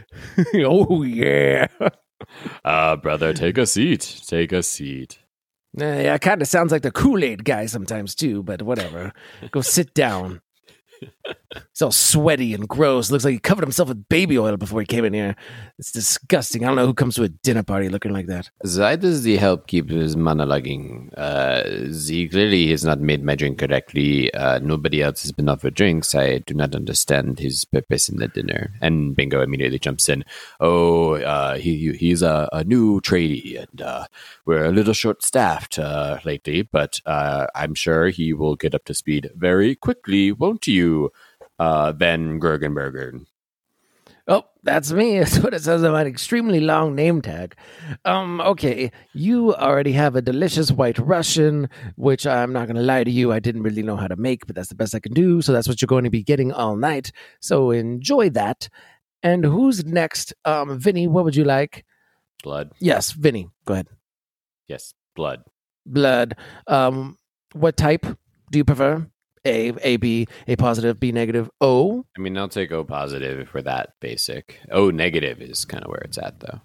Oh, yeah. Brother, take a seat. Take a seat. Yeah, kind of sounds like the Kool-Aid guy sometimes, too, but whatever. Go sit down. He's all sweaty and gross. Looks like he covered himself with baby oil before he came in here. It's disgusting. I don't know who comes to a dinner party looking like that. Why does the help keep his monologuing? He clearly has not made my drink correctly. Nobody else has been offered drinks. I do not understand his purpose in the dinner. And Bingo immediately jumps in. He's a new tradie, and we're a little short-staffed lately, but I'm sure he will get up to speed very quickly, won't you? Ben Gergenberger. Oh, that's me. That's what it says on my extremely long name tag. Okay, you already have a delicious white Russian, which I'm not going to lie to you, I didn't really know how to make, but that's the best I can do. So that's what you're going to be getting all night. So enjoy that. And who's next? Vinny, what would you like? Blood. Yes, Vinny. Go ahead. Yes, blood. Blood. What type do you prefer? A, B, A positive, B negative, O. I mean, I'll take O positive if we're that basic. O negative is kind of where it's at, though.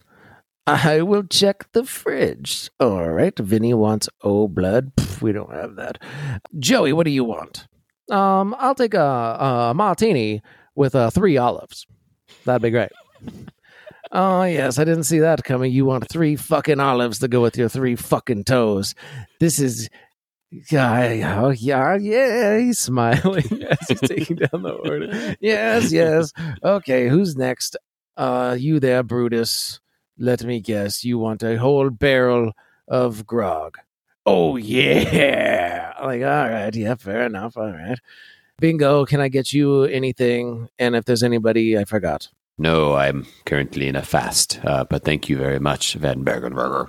I will check the fridge. All right. Vinny wants O blood. Pff, we don't have that. Joey, what do you want? I'll take a martini with 3 olives. That'd be great. Oh, yes, I didn't see that coming. You want 3 fucking olives to go with your 3 fucking toes. This is... Yeah, he's smiling as he's taking down the order. Yes. Okay, who's next? You there, Brutus. Let me guess. You want a whole barrel of grog. Oh, yeah. Like, all right. Yeah, fair enough. All right. Bingo, can I get you anything? And if there's anybody I forgot. No, I'm currently in a fast. But thank you very much, Van Bergenberger.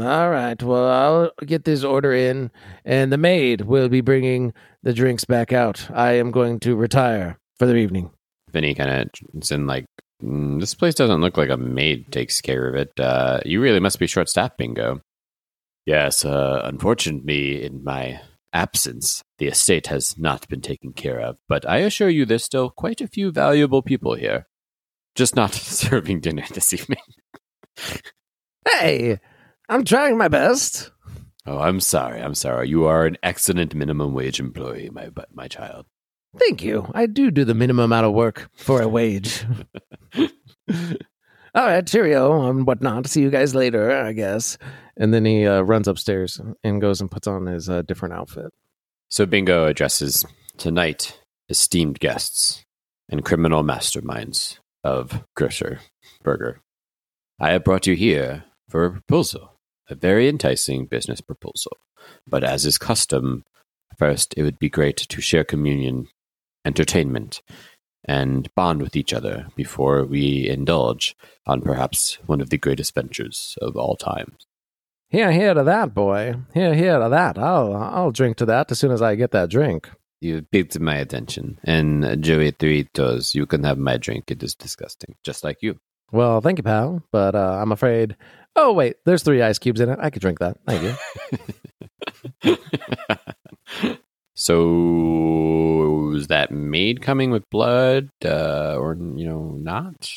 All right, well, I'll get this order in, and the maid will be bringing the drinks back out. I am going to retire for the evening. Vinny kind of is in like, this place doesn't look like a maid takes care of it. You really must be short-staffed, Bingo. Yes, unfortunately, in my absence, the estate has not been taken care of, but I assure you there's still quite a few valuable people here. Just not serving dinner this evening. Hey! I'm trying my best. Oh, I'm sorry. You are an excellent minimum wage employee, my child. Thank you. I do the minimum amount of work for a wage. All right, cheerio and whatnot. See you guys later, I guess. And then he runs upstairs and goes and puts on his different outfit. So Bingo addresses tonight esteemed guests and criminal masterminds of Gergenberger. I have brought you here for a proposal, a very enticing business proposal. But as is custom, first it would be great to share communion, entertainment, and bond with each other before we indulge on perhaps one of the greatest ventures of all time. Hear, hear to that, boy. Hear, hear to that. I'll drink to that as soon as I get that drink. You piqued my attention. And Joey Doritos, you can have my drink. It is disgusting, just like you. Well, thank you, pal, but I'm afraid... Oh, wait, there's 3 ice cubes in it. I could drink that. Thank you. So, is that maid coming with blood? Or, not?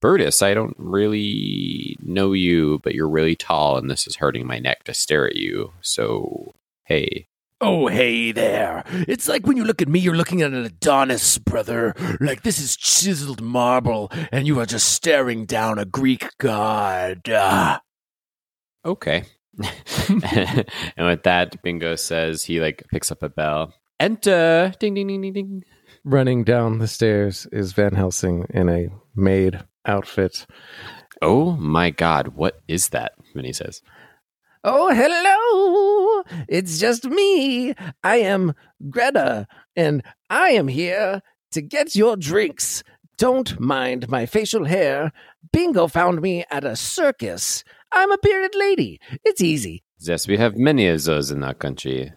Brutus, I don't really know you, but you're really tall, and this is hurting my neck to stare at you. So, hey... Oh, hey there. It's like when you look at me, you're looking at an Adonis, brother. Like, this is chiseled marble, and you are just staring down a Greek god. Okay. And with that, Bingo says he, picks up a bell. Enter! Ding, ding, ding, ding, ding. Running down the stairs is Van Helsing in a maid outfit. Oh, my God. What is that? Vinny says. Oh, hello! It's just me. I am Greta, and I am here to get your drinks. Don't mind my facial hair. Bingo found me at a circus. I'm a bearded lady. It's easy. Yes, we have many of those in our country.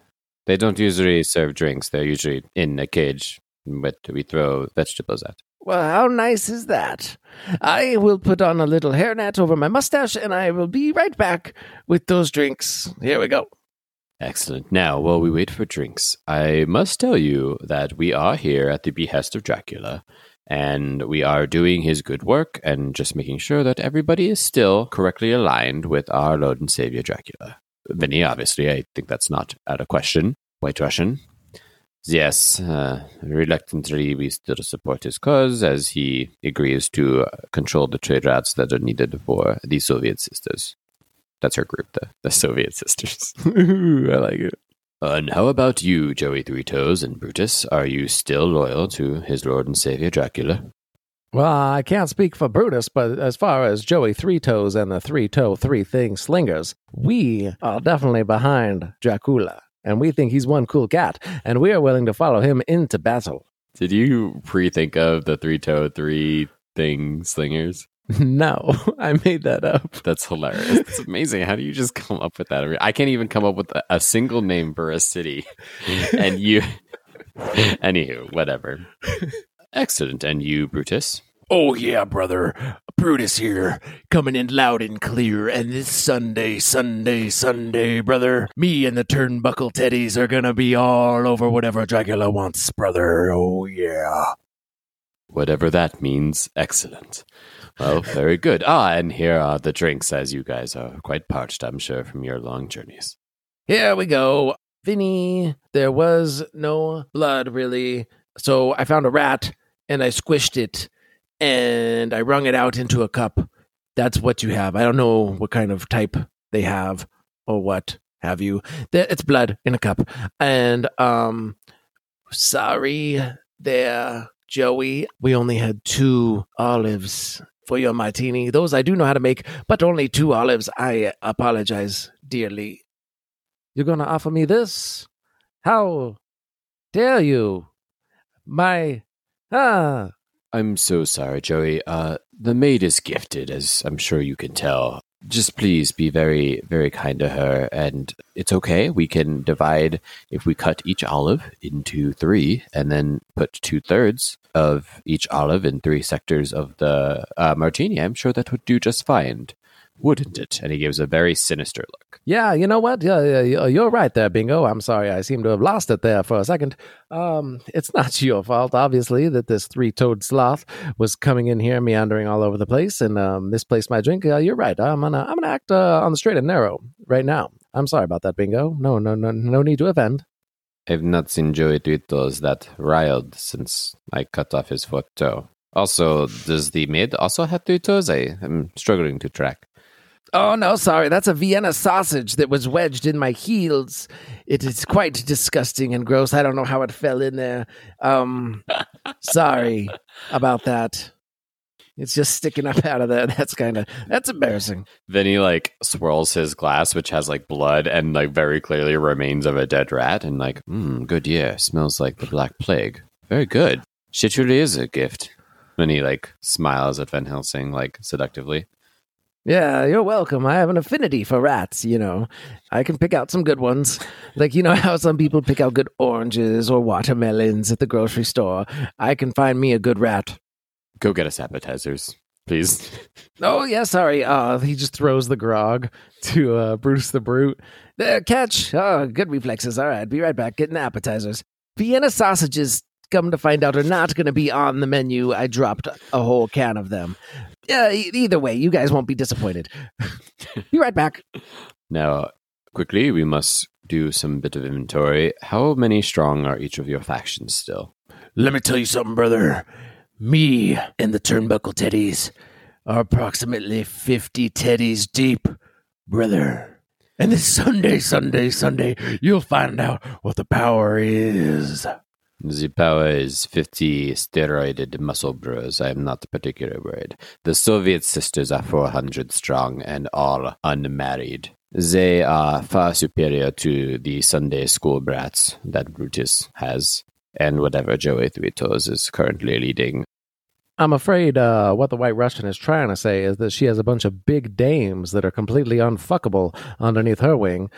They don't usually serve drinks. They're usually in a cage that we throw vegetables at. Well, how nice is that? I will put on a little hairnet over my mustache, and I will be right back with those drinks. Here we go. Excellent. Now, while we wait for drinks, I must tell you that we are here at the behest of Dracula, and we are doing his good work and just making sure that everybody is still correctly aligned with our Lord and Savior Dracula. Vinny, obviously, I think that's not out of question. White Russian. Yes, reluctantly, we still support his cause as he agrees to control the trade routes that are needed for the Soviet Sisters. That's her group, the Soviet Sisters. I like it. And how about you, Joey Three Toes and Brutus? Are you still loyal to his Lord and Savior, Dracula? Well, I can't speak for Brutus, but as far as Joey Three Toes and the Three-Toe Three-Thing Slingers, we are definitely behind Dracula. And we think he's one cool cat, and we are willing to follow him into battle. Did you pre-think of the Three-Toe Three-Thing Slingers? No, I made that up. That's hilarious. It's amazing. How do you just come up with that? I can't even come up with a single name for a city. And you... Anywho, whatever. Excellent. And you, Brutus? Oh, yeah, brother. Brutus here, coming in loud and clear. And this Sunday, brother, me and the Turnbuckle Teddies are going to be all over whatever Dracula wants, brother. Oh, yeah. Whatever that means, excellent. Well, very good. And here are the drinks, as you guys are quite parched, I'm sure, from your long journeys. Here we go. Vinny, there was no blood, really. So I found a rat, and I squished it, and I wrung it out into a cup. That's what you have. I don't know what kind of type they have, or what have you. It's blood in a cup. And, sorry there, Joey. We only had 2 olives for your martini. Those I do know how to make, but only 2 olives. I apologize dearly. You're going to offer me this? How dare you? I'm so sorry, Joey. The maid is gifted, as I'm sure you can tell. Just please be very, very kind to her. And it's okay. We can divide, if we cut each olive into 3 and then put 2/3 of each olive in 3 sectors of the martini, I'm sure that would do just fine. Wouldn't it? And he gives a very sinister look. Yeah, you know what? Yeah, you're right there, Bingo. I'm sorry. I seem to have lost it there for a second. It's not your fault, obviously, that this three-toed sloth was coming in here meandering all over the place and misplaced my drink. You're right. I'm gonna act on the straight and narrow right now. I'm sorry about that, Bingo. No need to offend. I've not seen Joey Tuitos that riled since I cut off his fourth toe. Also, does the maid also have 3 toes? I am struggling to track. Oh, no, sorry. That's a Vienna sausage that was wedged in my heels. It is quite disgusting and gross. I don't know how it fell in there. Sorry about that. It's just sticking up out of there. That's embarrassing. Then he, swirls his glass, which has, blood and, very clearly remains of a dead rat. And, good year. Smells like the Black Plague. Very good. She truly is a gift. And he, smiles at Van Helsing, seductively. Yeah, you're welcome. I have an affinity for rats, I can pick out some good ones. How some people pick out good oranges or watermelons at the grocery store. I can find me a good rat. Go get us appetizers, please. Oh, yeah, sorry. He just throws the grog to Bruce the Brute. There, catch. Oh, good reflexes. All right, be right back. Getting appetizers. Vienna sausages, come to find out, are not going to be on the menu. I dropped a whole can of them. Yeah, either way, you guys won't be disappointed. Be right back. Now, quickly, we must do some bit of inventory. How many strong are each of your factions still? Let me tell you something, brother. Me and the Turnbuckle Teddies are approximately 50 teddies deep, brother. And this Sunday, you'll find out what the power is. The power is 50 steroided muscle bros. I am not particularly worried. The Soviet Sisters are 400 strong and all unmarried. They are far superior to the Sunday school brats that Brutus has, and whatever Joey Three Toes is currently leading. I'm afraid what the White Russian is trying to say is that she has a bunch of big dames that are completely unfuckable underneath her wing.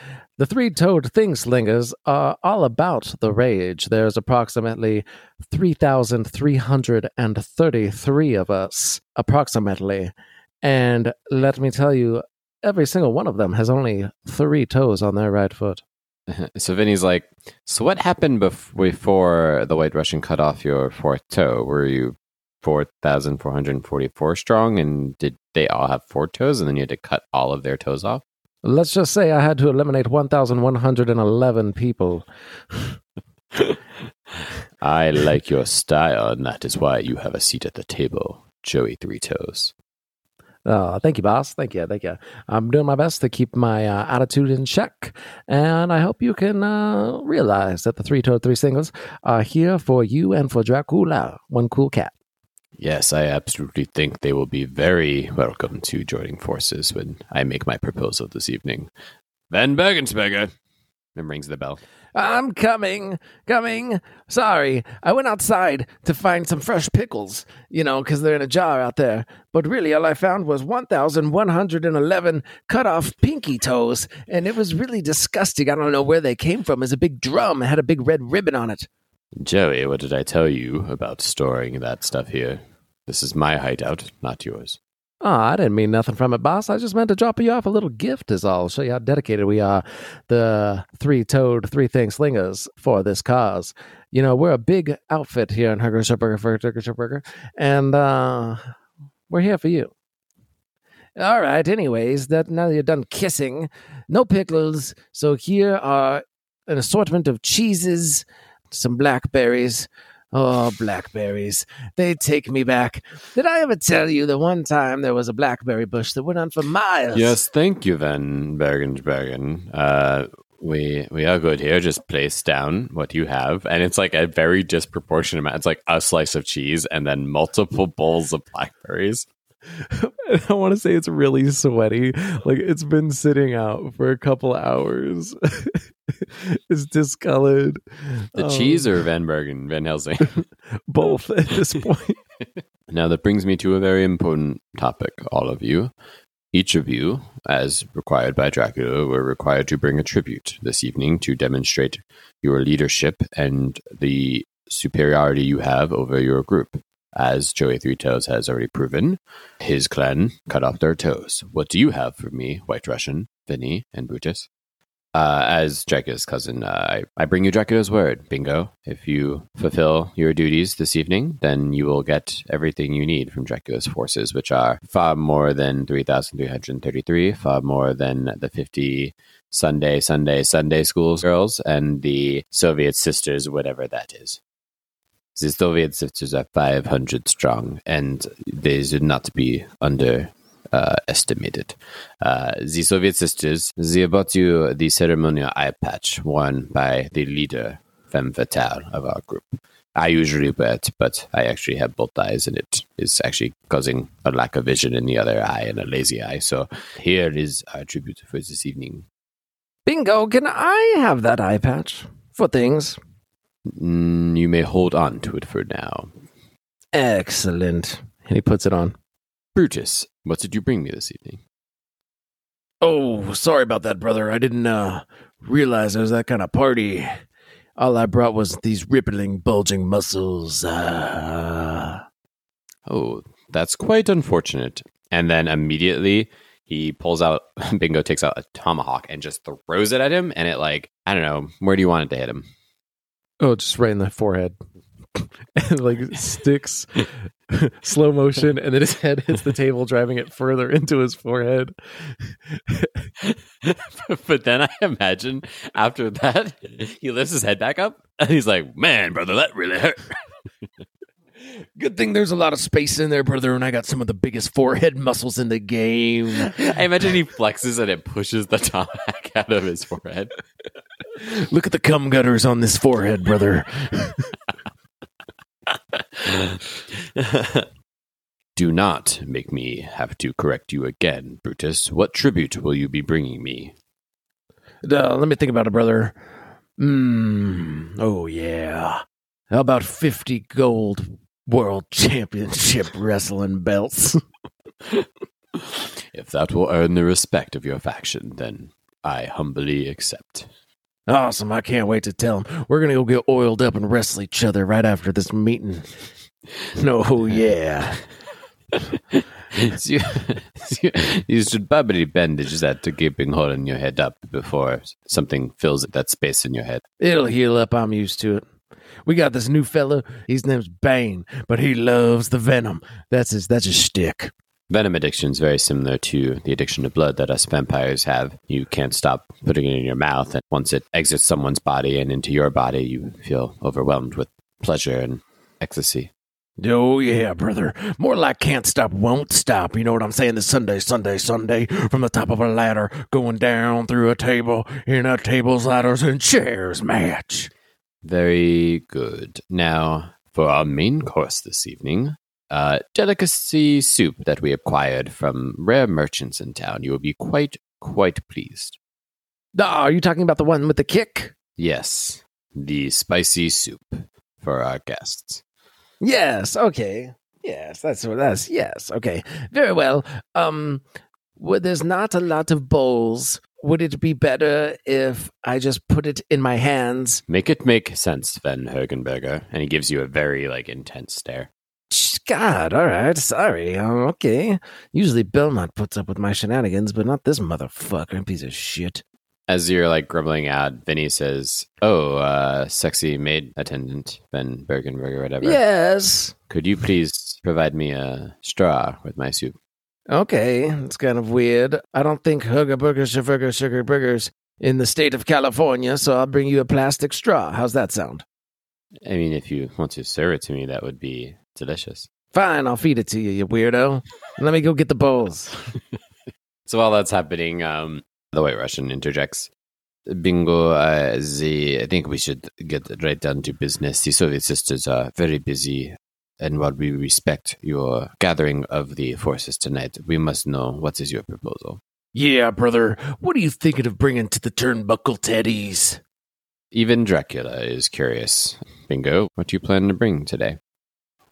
The three-toed thingslingers are all about the rage. There's approximately 3,333 of us, approximately. And let me tell you, every single one of them has only 3 toes on their right foot. So Vinny's like, so what happened before the White Russian cut off your 4th toe? Were you 4,444 strong, and did they all have 4 toes, and then you had to cut all of their toes off? Let's just say I had to eliminate 1,111 people. I like your style, and that is why you have a seat at the table, Joey Three Toes. Oh, thank you, boss. Thank you. I'm doing my best to keep my attitude in check, and I hope you can realize that the three-toed three singles are here for you and for Dracula, one cool cat. Yes, I absolutely think they will be very welcome to joining forces when I make my proposal this evening. Van Bergensberger! And rings the bell. I'm coming. Sorry, I went outside to find some fresh pickles, because they're in a jar out there. But really, all I found was 1,111 cut-off pinky toes, and it was really disgusting. I don't know where they came from. It was a big drum. It had a big red ribbon on it. Joey, what did I tell you about storing that stuff here? This is my hideout, not yours. Oh, I didn't mean nothing from it, boss. I just meant to drop you off a little gift is all. Show you how dedicated we are, the three-toed, three-thing slingers, for this cause. We're a big outfit here in Herger, and we're here for you. All right, anyways, now that you're done kissing, no pickles. So here are an assortment of cheeses, some blackberries. Oh, blackberries. They take me back. Did I ever tell you that one time there was a blackberry bush that went on for miles? Yes, thank you, Van Bergensbergen. We are good here. Just place down what you have. And it's like a very disproportionate amount. It's like a slice of cheese and then multiple bowls of blackberries. I want to say it's really sweaty. Like, it's been sitting out for a couple hours. It's discolored. The cheese or Van Helsing? Both at this point. Now that brings me to a very important topic, all of you. Each of you, as required by Dracula, were required to bring a tribute this evening to demonstrate your leadership and the superiority you have over your group. As Joey Three Toes has already proven, his clan cut off their toes. What do you have for me, White Russian, Vinny, and Brutus? As Dracula's cousin, I bring you Dracula's word, bingo. If you fulfill your duties this evening, then you will get everything you need from Dracula's forces, which are far more than 3,333, far more than the 50 Sunday school girls and the Soviet sisters, whatever that is. The Soviet sisters are 500 strong, and they should not be underestimated. The Soviet sisters, they bought you the ceremonial eye patch worn by the leader, femme fatale, of our group. I usually wear it, but I actually have both eyes, and it is actually causing a lack of vision in the other eye and a lazy eye. So here is our tribute for this evening. Bingo, can I have that eye patch for things? You may hold on to it for now. Excellent. And he puts it on. Brutus, what did you bring me this evening? Oh, sorry about that, brother. I didn't realize there was that kind of party. All I brought was these rippling, bulging muscles. Oh, that's quite unfortunate. And then immediately he takes out a tomahawk and just throws it at him. And it, I don't know, where do you want it to hit him? Oh, just right in the forehead. And sticks, slow motion, and then his head hits the table, driving it further into his forehead. But then I imagine after that, he lifts his head back up, and he's like, man, brother, that really hurt. Good thing there's a lot of space in there, brother, and I got some of the biggest forehead muscles in the game. I imagine he flexes and it pushes the tomahawk out of his forehead. Look at the cum gutters on this forehead, brother. Do not make me have to correct you again, Brutus. What tribute will you be bringing me? Let me think about it, brother. Oh, yeah. How about 50 gold world championship wrestling belts? If that will earn the respect of your faction, then I humbly accept. Awesome. I can't wait to tell him. We're going to go get oiled up and wrestle each other right after this meeting. No, yeah. You should probably bandage that to gaping hole in your head up before something fills that space in your head. It'll heal up. I'm used to it. We got this new fella. His name's Bane, but he loves the venom. That's his shtick. Venom addiction is very similar to the addiction to blood that us vampires have. You can't stop putting it in your mouth, and once it exits someone's body and into your body, you feel overwhelmed with pleasure and ecstasy. Oh, yeah, brother. More like can't stop, won't stop. You know what I'm saying? This Sunday, from the top of a ladder, going down through a table, in a tables, ladders, and chairs match. Very good. Now, for our main course this evening, delicacy soup that we acquired from rare merchants in town. You will be quite pleased. Are you talking about the one with the kick? Yes, the spicy soup for our guests. Yes, okay. Yes, that's what that's. Yes, okay. Very well. Well, there's not a lot of bowls. Would it be better if I just put it in my hands? Make it make sense, Sven Hergenberger. And he gives you a very, intense stare. God, all right. Sorry. Okay. Usually Belmont puts up with my shenanigans, but not this motherfucker, piece of shit. As you're, grumbling out, Vinny says, oh, sexy maid attendant, Ben Bergenberger, whatever. Yes. Could you please provide me a straw with my soup? Okay. It's kind of weird. I don't think sugar burgers in the state of California, so I'll bring you a plastic straw. How's that sound? I mean, if you want to serve it to me, that would be delicious. Fine. I'll feed it to you, you weirdo. Let me go get the bowls. So while that's happening, the White Russian interjects. Bingo, I think we should get right down to business. The Soviet sisters are very busy, and while we respect your gathering of the forces tonight, we must know what is your proposal. Yeah, brother. What are you thinking of bringing to the turnbuckle teddies? Even Dracula is curious. Bingo, what do you plan to bring today?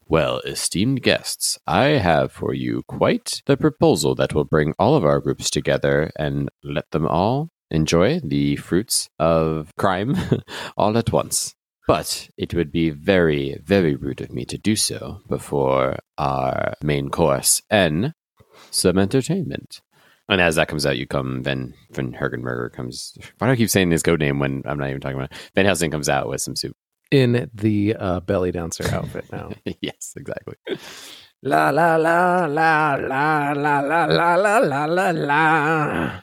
Well, esteemed guests, I have for you quite the proposal that will bring all of our groups together and let them all enjoy the fruits of crime all at once. But it would be very, very rude of me to do so before our main course and some entertainment. And as that comes out, Van Hergenberger comes. Why do I keep saying his code name when I'm not even talking about it? Van Helsing comes out with some soup. In the belly dancer outfit now. Yes, exactly. La la la la la la la la la la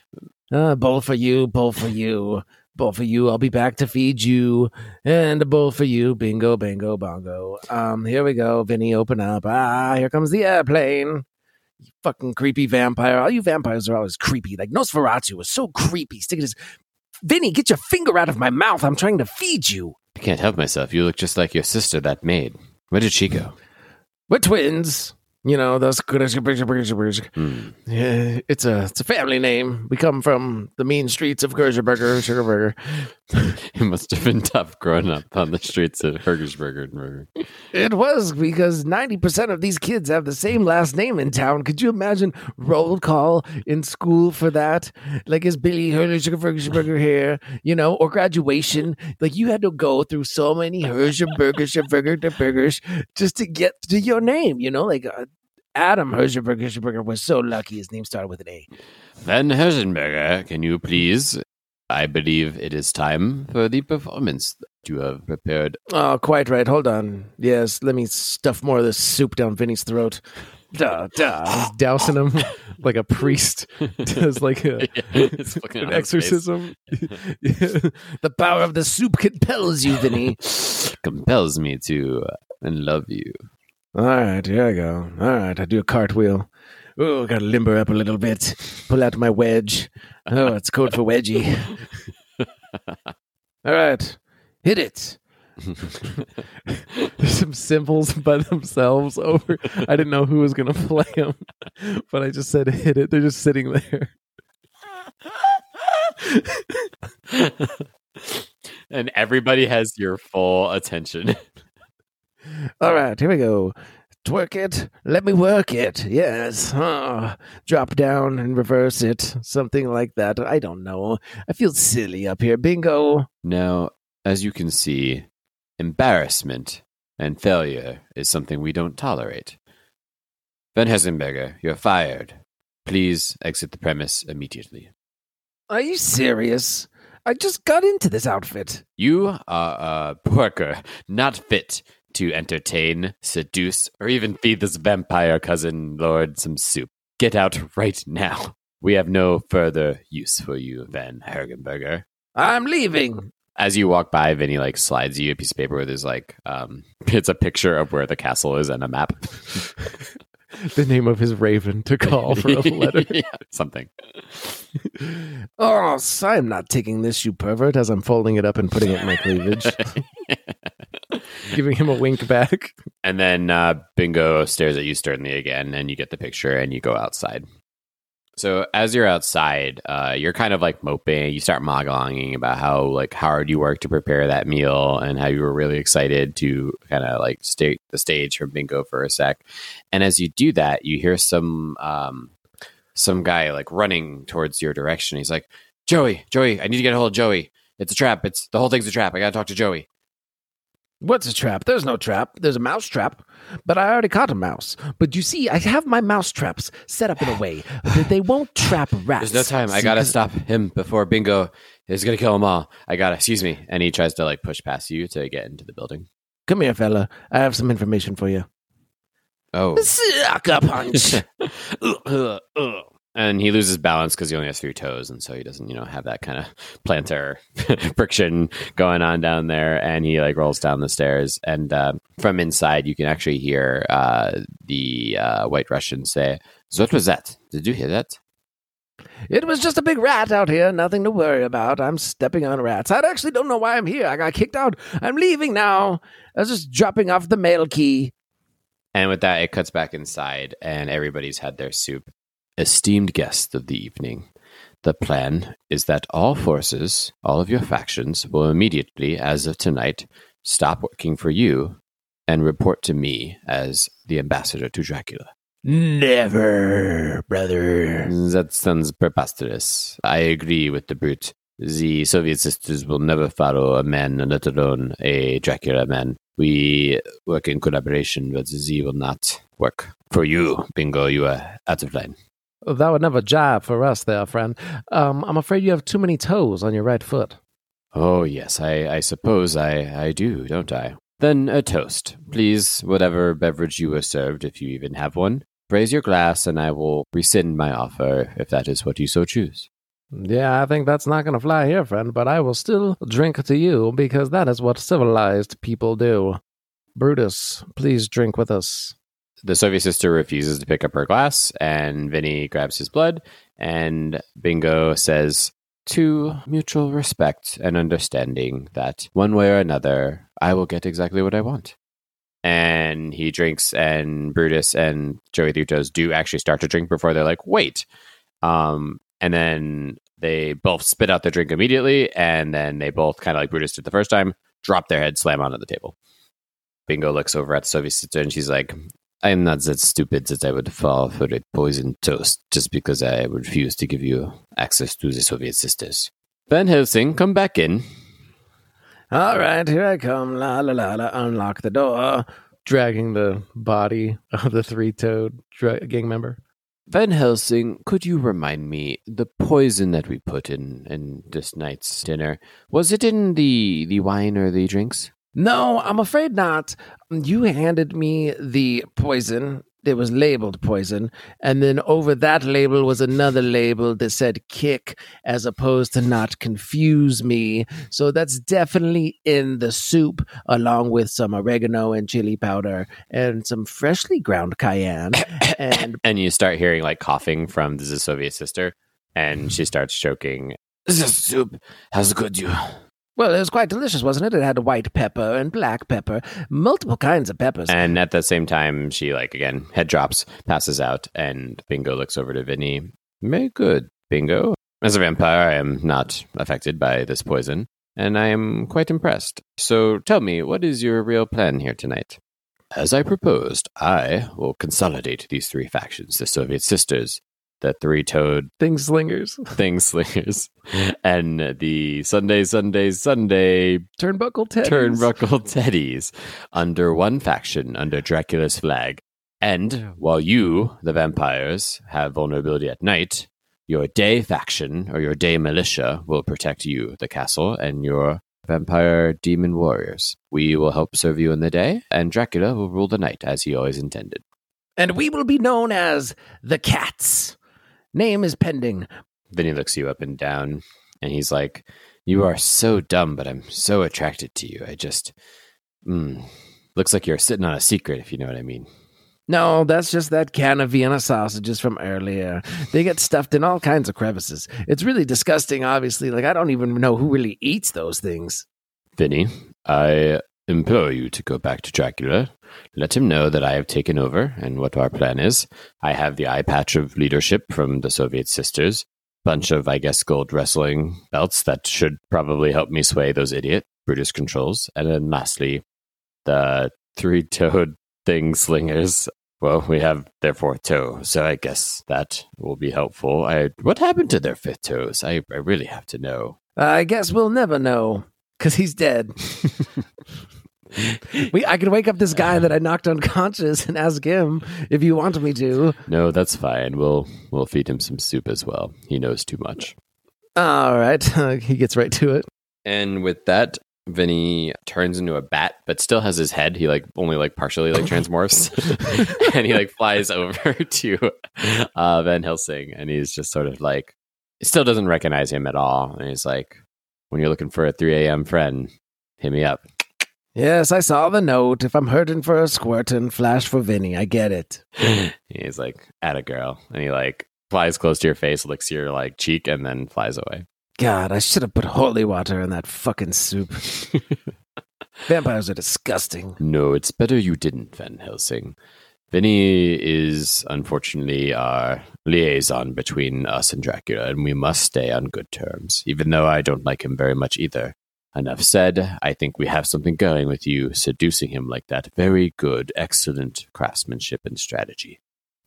la. Bowl for you, bowl for you, bowl for you. I'll be back to feed you, and a bowl for you. Bingo, bango, bongo. Here we go. Vinny, open up. Here comes the airplane. You fucking creepy vampire. All you vampires are always creepy. Nosferatu was so creepy. Stick it as Vinny. Get your finger out of my mouth. I'm trying to feed you. I can't help myself. You look just like your sister, that maid. Where did she go? We're twins. You know, those... Yeah, it's a family name. We come from the mean streets of Hergenberger. It must have been tough growing up on the streets of Hergenberger. It was, because 90% of these kids have the same last name in town. Could you imagine roll call in school for that? Is Billy Hergenberger here? You know, or graduation. You had to go through so many Hergenbergers just to get to your name, you know? Adam Hergenberger was so lucky his name started with an A. Van Hergenberger, can you please? I believe it is time for the performance that you have prepared. Oh, quite right. Hold on. Yes, let me stuff more of this soup down Vinny's throat. He's dousing him like a priest does an exorcism. The power of the soup compels you, Vinny. Compels me to and love you. All right, here I go. All right, I do a cartwheel. Oh, got to limber up a little bit. Pull out my wedge. Oh, it's code for wedgie. All right, hit it. There's some cymbals by themselves over. I didn't know who was going to play them, but I just said hit it. They're just sitting there. And everybody has your full attention. All right, here we go. twerk it, let me work it, yes, drop down and reverse it, something like that. I don't know. I feel silly up here, bingo. Now, as you can see, embarrassment and failure is something we don't tolerate. Van Hessenberger, you're fired. Please exit the premise immediately. Are you serious? I just got into this outfit. You are a porker, not fit to entertain, seduce, or even feed this vampire cousin lord some soup. Get out right now. We have no further use for you, Van Hergenberger. I'm leaving. As you walk by, Vinny slides you a piece of paper with his it's a picture of where the castle is and a map. The name of his raven to call for a letter. Yeah, something. Oh, I'm not taking this, you pervert, as I'm folding it up and putting it in my cleavage. Giving him a wink back. And then Bingo stares at you sternly again, and you get the picture, and you go outside. So as you're outside, you're kind of moping. You start monologuing about how hard you worked to prepare that meal and how you were really excited to kind of state the stage for Bingo for a sec. And as you do that, you hear some guy running towards your direction. He's like, Joey, I need to get a hold of Joey. It's a trap. The whole thing's a trap. I got to talk to Joey. What's a trap? There's no trap. There's a mouse trap, but I already caught a mouse. But you see, I have my mouse traps set up in a way that they won't trap rats. There's no time. I gotta stop him before Bingo is gonna kill them all. Excuse me. And he tries to push past you to get into the building. Come here, fella. I have some information for you. Oh. Suck up, punch. And he loses balance because he only has 3 toes, and so he doesn't, have that kind of plantar friction going on down there. And he rolls down the stairs. And from inside, you can actually hear the White Russian say, "What was that? Did you hear that?" It was just a big rat out here. Nothing to worry about. I'm stepping on rats. I actually don't know why I'm here. I got kicked out. I'm leaving now. I was just dropping off the mail key. And with that, it cuts back inside, and everybody's had their soup. Esteemed guest of the evening, the plan is that all of your factions, will immediately, as of tonight, stop working for you and report to me as the ambassador to Dracula. Never, brother. That sounds preposterous. I agree with the brute. The Soviet sisters will never follow a man, let alone a Dracula man. We work in collaboration, but Z will not work for you. Bingo, you are out of line. That would never jive for us there, friend. I'm afraid you have too many toes on your right foot. Oh, yes, I suppose I do, don't I? Then a toast. Please, whatever beverage you were served, if you even have one, raise your glass and I will rescind my offer if that is what you so choose. Yeah, I think that's not going to fly here, friend, but I will still drink to you because that is what civilized people do. Brutus, please drink with us. The Soviet sister refuses to pick up her glass, and Vinny grabs his blood, and Bingo says, to mutual respect and understanding that one way or another, I will get exactly what I want. And he drinks, and Brutus and Joey Three Toes do actually start to drink before they're like, wait. And then they both spit out their drink immediately, and then they both, kind of like Brutus did the first time, drop their head, slam onto the table. Bingo looks over at the Soviet sister, and she's like, I am not that stupid that I would fall for a poisoned toast just because I refuse to give you access to the Soviet sisters. Van Helsing, come back in. All right, here I come. La la la la. Unlock the door. Dragging the body of the three-toed gang member. Van Helsing, could you remind me, the poison that we put in this night's dinner, was it in the wine or the drinks? No, I'm afraid not. You handed me the poison. It was labeled poison. And then over that label was another label that said kick as opposed to not confuse me. So that's definitely in the soup along with some oregano and chili powder and some freshly ground cayenne. And you start hearing coughing from the Soviet sister. And she starts choking. This soup has good you. Well, it was quite delicious, wasn't it? It had white pepper and black pepper, multiple kinds of peppers. And at the same time, she, again, head drops, passes out, and Bingo looks over to Vinny. Very good, Bingo. As a vampire, I am not affected by this poison, and I am quite impressed. So tell me, what is your real plan here tonight? As I proposed, I will consolidate these three factions, the Soviet sisters, the three-toed Thingslingers, and the Sunday Turnbuckle Teddies under one faction, under Dracula's flag. And while you, the vampires, have vulnerability at night, your day faction, or your day militia, will protect you, the castle, and your vampire demon warriors. We will help serve you in the day, and Dracula will rule the night, as he always intended. And we will be known as the Cats. Name is pending. Then he looks you up and down, and he's like, you are so dumb, but I'm so attracted to you. I just... looks like you're sitting on a secret, if you know what I mean. No, that's just that can of Vienna sausages from earlier. They get stuffed in all kinds of crevices. It's really disgusting, obviously. I don't even know who really eats those things. Vinny, I implore you to go back to Dracula. Let him know that I have taken over and what our plan is. I have the eye patch of leadership from the Soviet sisters. Bunch of, gold wrestling belts that should probably help me sway those idiot Brutus controls. And then lastly, the three-toed Thingslingers. Well, we have their fourth toe, so I guess that will be helpful. What happened to their fifth toes? I really have to know. I guess we'll never know, because he's dead. I could wake up this guy that I knocked unconscious and ask him if you want me to. No, that's fine. We'll feed him some soup as well. He knows too much. All right. He gets right to it. And with that, Vinny turns into a bat, but still has his head. He only partially transmorphs, and he flies over to Van Helsing, and he's just sort of still doesn't recognize him at all. And he's like, "When you're looking for a 3 a.m. friend, hit me up." Yes, I saw the note. If I'm hurting for a squirtin', flash for Vinny. I get it. He's like, "Atta girl," and he flies close to your face, licks your cheek, and then flies away. God, I should have put holy water in that fucking soup. Vampires are disgusting. No, it's better you didn't, Van Helsing. Vinny is, unfortunately, our liaison between us and Dracula, and we must stay on good terms, even though I don't like him very much either. Enough said, I think we have something going with you, seducing him like that. Very good, excellent craftsmanship and strategy.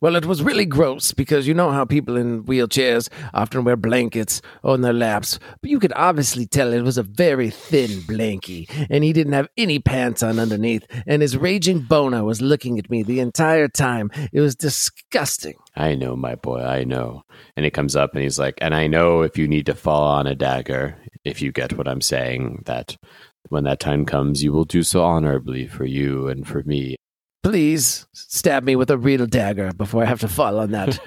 Well, it was really gross, because you know how people in wheelchairs often wear blankets on their laps, but you could obviously tell it was a very thin blankie, and he didn't have any pants on underneath, and his raging boner was looking at me the entire time. It was disgusting. I know, my boy, I know. And he comes up, and he's like, and I know if you need to fall on a dagger, if you get what I'm saying, that when that time comes, you will do so honorably for you and for me. Please stab me with a real dagger before I have to fall on that.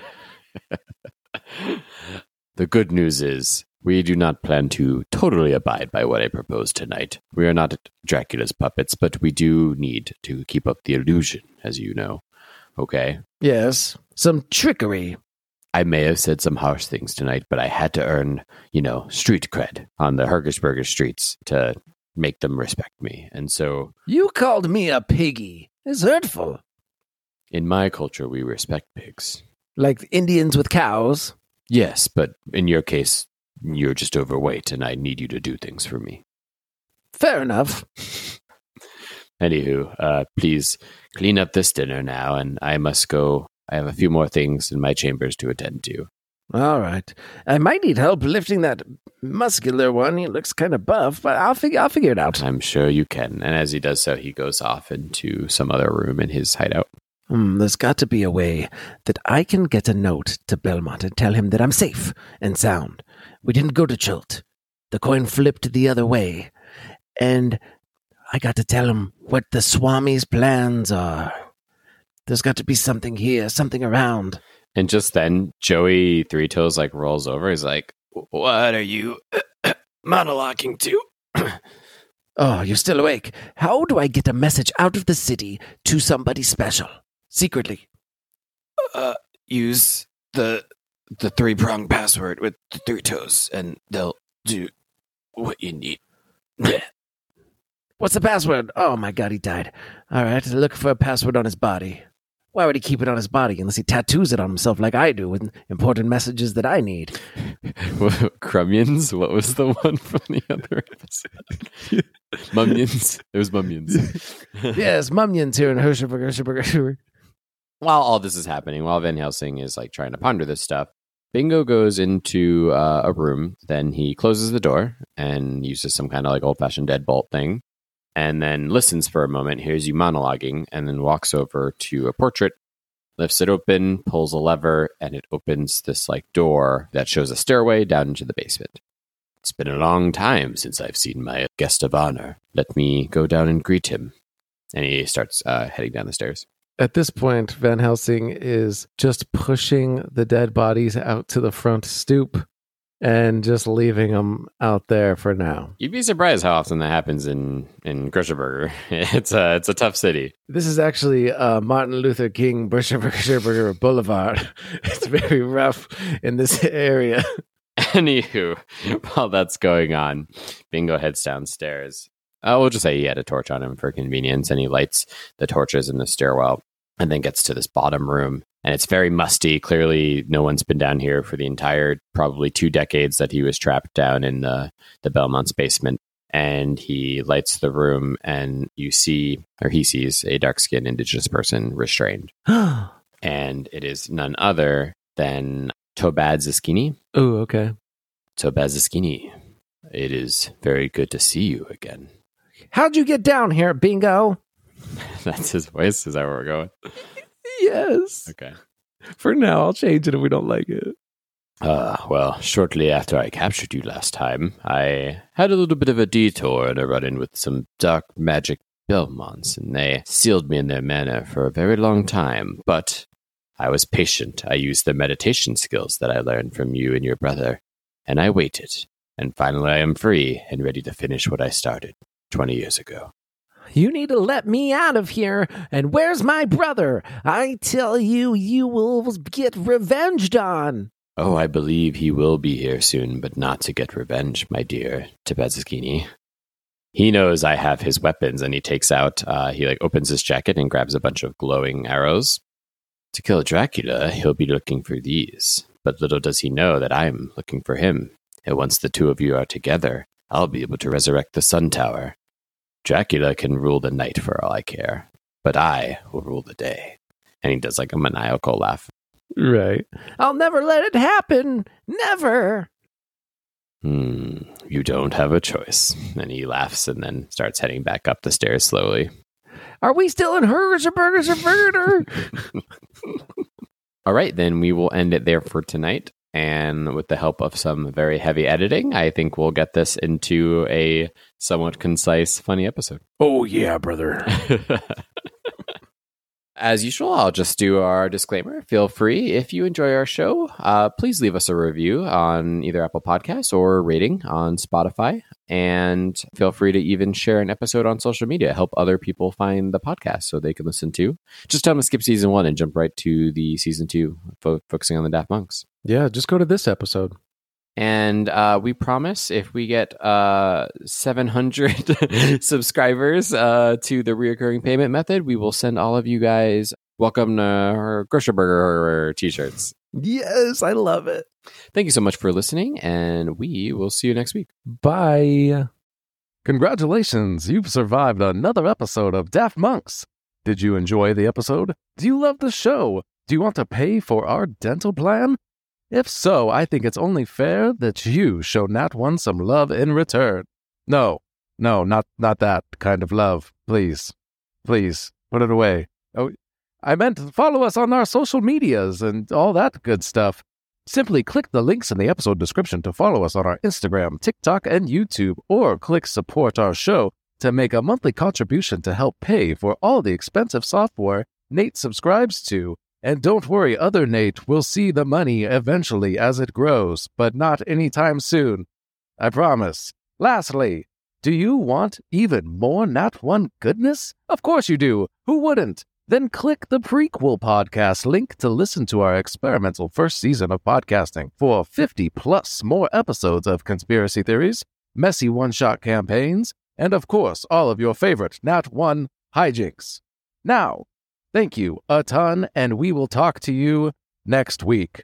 The good news is we do not plan to totally abide by what I proposed tonight. We are not Dracula's puppets, but we do need to keep up the illusion, as you know. Okay? Yes. Some trickery. I may have said some harsh things tonight, but I had to earn, street cred on the Hergersberger streets to make them respect me. And so... You called me a piggy. It's hurtful. In my culture, we respect pigs. Like Indians with cows? Yes, but in your case, you're just overweight, and I need you to do things for me. Fair enough. Anywho, please clean up this dinner now, and I must go. I have a few more things in my chambers to attend to. All right. I might need help lifting that muscular one. He looks kind of buff, but I'll figure it out. I'm sure you can. And as he does so, he goes off into some other room in his hideout. There's got to be a way that I can get a note to Belmont and tell him that I'm safe and sound. We didn't go to Chult. The coin flipped the other way. And I got to tell him what the Swami's plans are. There's got to be something here, something around. And just then, Joey Three Toes rolls over. He's like, "What are you monologuing to?" Oh, you're still awake. How do I get a message out of the city to somebody special secretly? Use the three-prong password with the Three Toes, and they'll do what you need. What's the password? Oh my God, he died. All right, look for a password on his body. Why would he keep it on his body unless he tattoos it on himself like I do with important messages that I need? Crumians? What was the one from the other episode? Mumyans? It was Mumyans. Yes, Mumyans here in Hershiberger. While all this is happening, while Van Helsing is like trying to ponder this stuff, Bingo goes into a room, then he closes the door and uses some kind of like old-fashioned deadbolt thing, and then listens for a moment, hears you monologuing, and then walks over to a portrait, lifts it open, pulls a lever, and it opens this like door that shows a stairway down into the basement. It's been a long time since I've seen my guest of honor. Let me go down and greet him. And he starts heading down the stairs. At this point, Van Helsing is just pushing the dead bodies out to the front stoop and just leaving them out there for now. You'd be surprised how often that happens in Gersherberger. It's a tough city. This is actually Martin Luther King Gersherberger Boulevard. It's very rough in this area. Anywho, while that's going on, Bingo heads downstairs. We'll just say he had a torch on him for convenience, and he lights the torches in the stairwell and then gets to this bottom room. And it's very musty. Clearly, no one's been down here for the entire probably 2 decades that he was trapped down in the Belmont's basement. And he lights the room, and he sees a dark-skinned indigenous person restrained. And it is none other than Tobad Ziskini. Oh, okay. Tobad Ziskini, it is very good to see you again. How'd you get down here, Bingo? That's his voice. Is that where we're going? Yes. Okay. For now, I'll change it if we don't like it. Well, shortly after I captured you last time, I had a little bit of a detour and a run-in with some dark magic Belmonts, and they sealed me in their manor for a very long time, but I was patient. I used the meditation skills that I learned from you and your brother, and I waited. And finally, I am free and ready to finish what I started 20 years ago. You need to let me out of here, and where's my brother? I tell you, you will get revenged on. Oh, I believe he will be here soon, but not to get revenge, my dear Tobazikini. He knows I have his weapons, and he takes out, opens his jacket and grabs a bunch of glowing arrows. To kill Dracula, he'll be looking for these, but little does he know that I'm looking for him. And once the two of you are together, I'll be able to resurrect the Sun Tower. Dracula can rule the night for all I care, but I will rule the day. And he does like a maniacal laugh. Right. I'll never let it happen. Never. You don't have a choice. And he laughs and then starts heading back up the stairs slowly. Are we still in Hershiberger? All right, then we will end it there for tonight. And with the help of some very heavy editing, I think we'll get this into a somewhat concise, funny episode. Oh, yeah, brother. As usual, I'll just do our disclaimer. Feel free. If you enjoy our show, please leave us a review on either Apple Podcasts or a rating on Spotify. And feel free to even share an episode on social media. Help other people find the podcast so they can listen to. Just tell them to skip season 1 and jump right to the season 2, focusing on the Daft Monks. Yeah, just go to this episode. And we promise if we get 700 subscribers to the reoccurring payment method, we will send all of you guys Welcome to Gersherberger t-shirts. Yes, I love it. Thank you so much for listening, and we will see you next week. Bye. Congratulations, you've survived another episode of Daft Monks. Did you enjoy the episode? Do you love the show? Do you want to pay for our dental plan? If so, I think it's only fair that you show Nat1 some love in return. No, not that kind of love. Please, put it away. Oh, I meant follow us on our social medias and all that good stuff. Simply click the links in the episode description to follow us on our Instagram, TikTok, and YouTube, or click support our show to make a monthly contribution to help pay for all the expensive software Nate subscribes to. And don't worry, other Nate will see the money eventually as it grows, but not anytime soon. I promise. Lastly, do you want even more Nat1 goodness? Of course you do. Who wouldn't? Then click the prequel podcast link to listen to our experimental first season of podcasting for 50+ more episodes of conspiracy theories, messy one-shot campaigns, and of course, all of your favorite Nat1 hijinks. Now, Thank you a ton, and we will talk to you next week.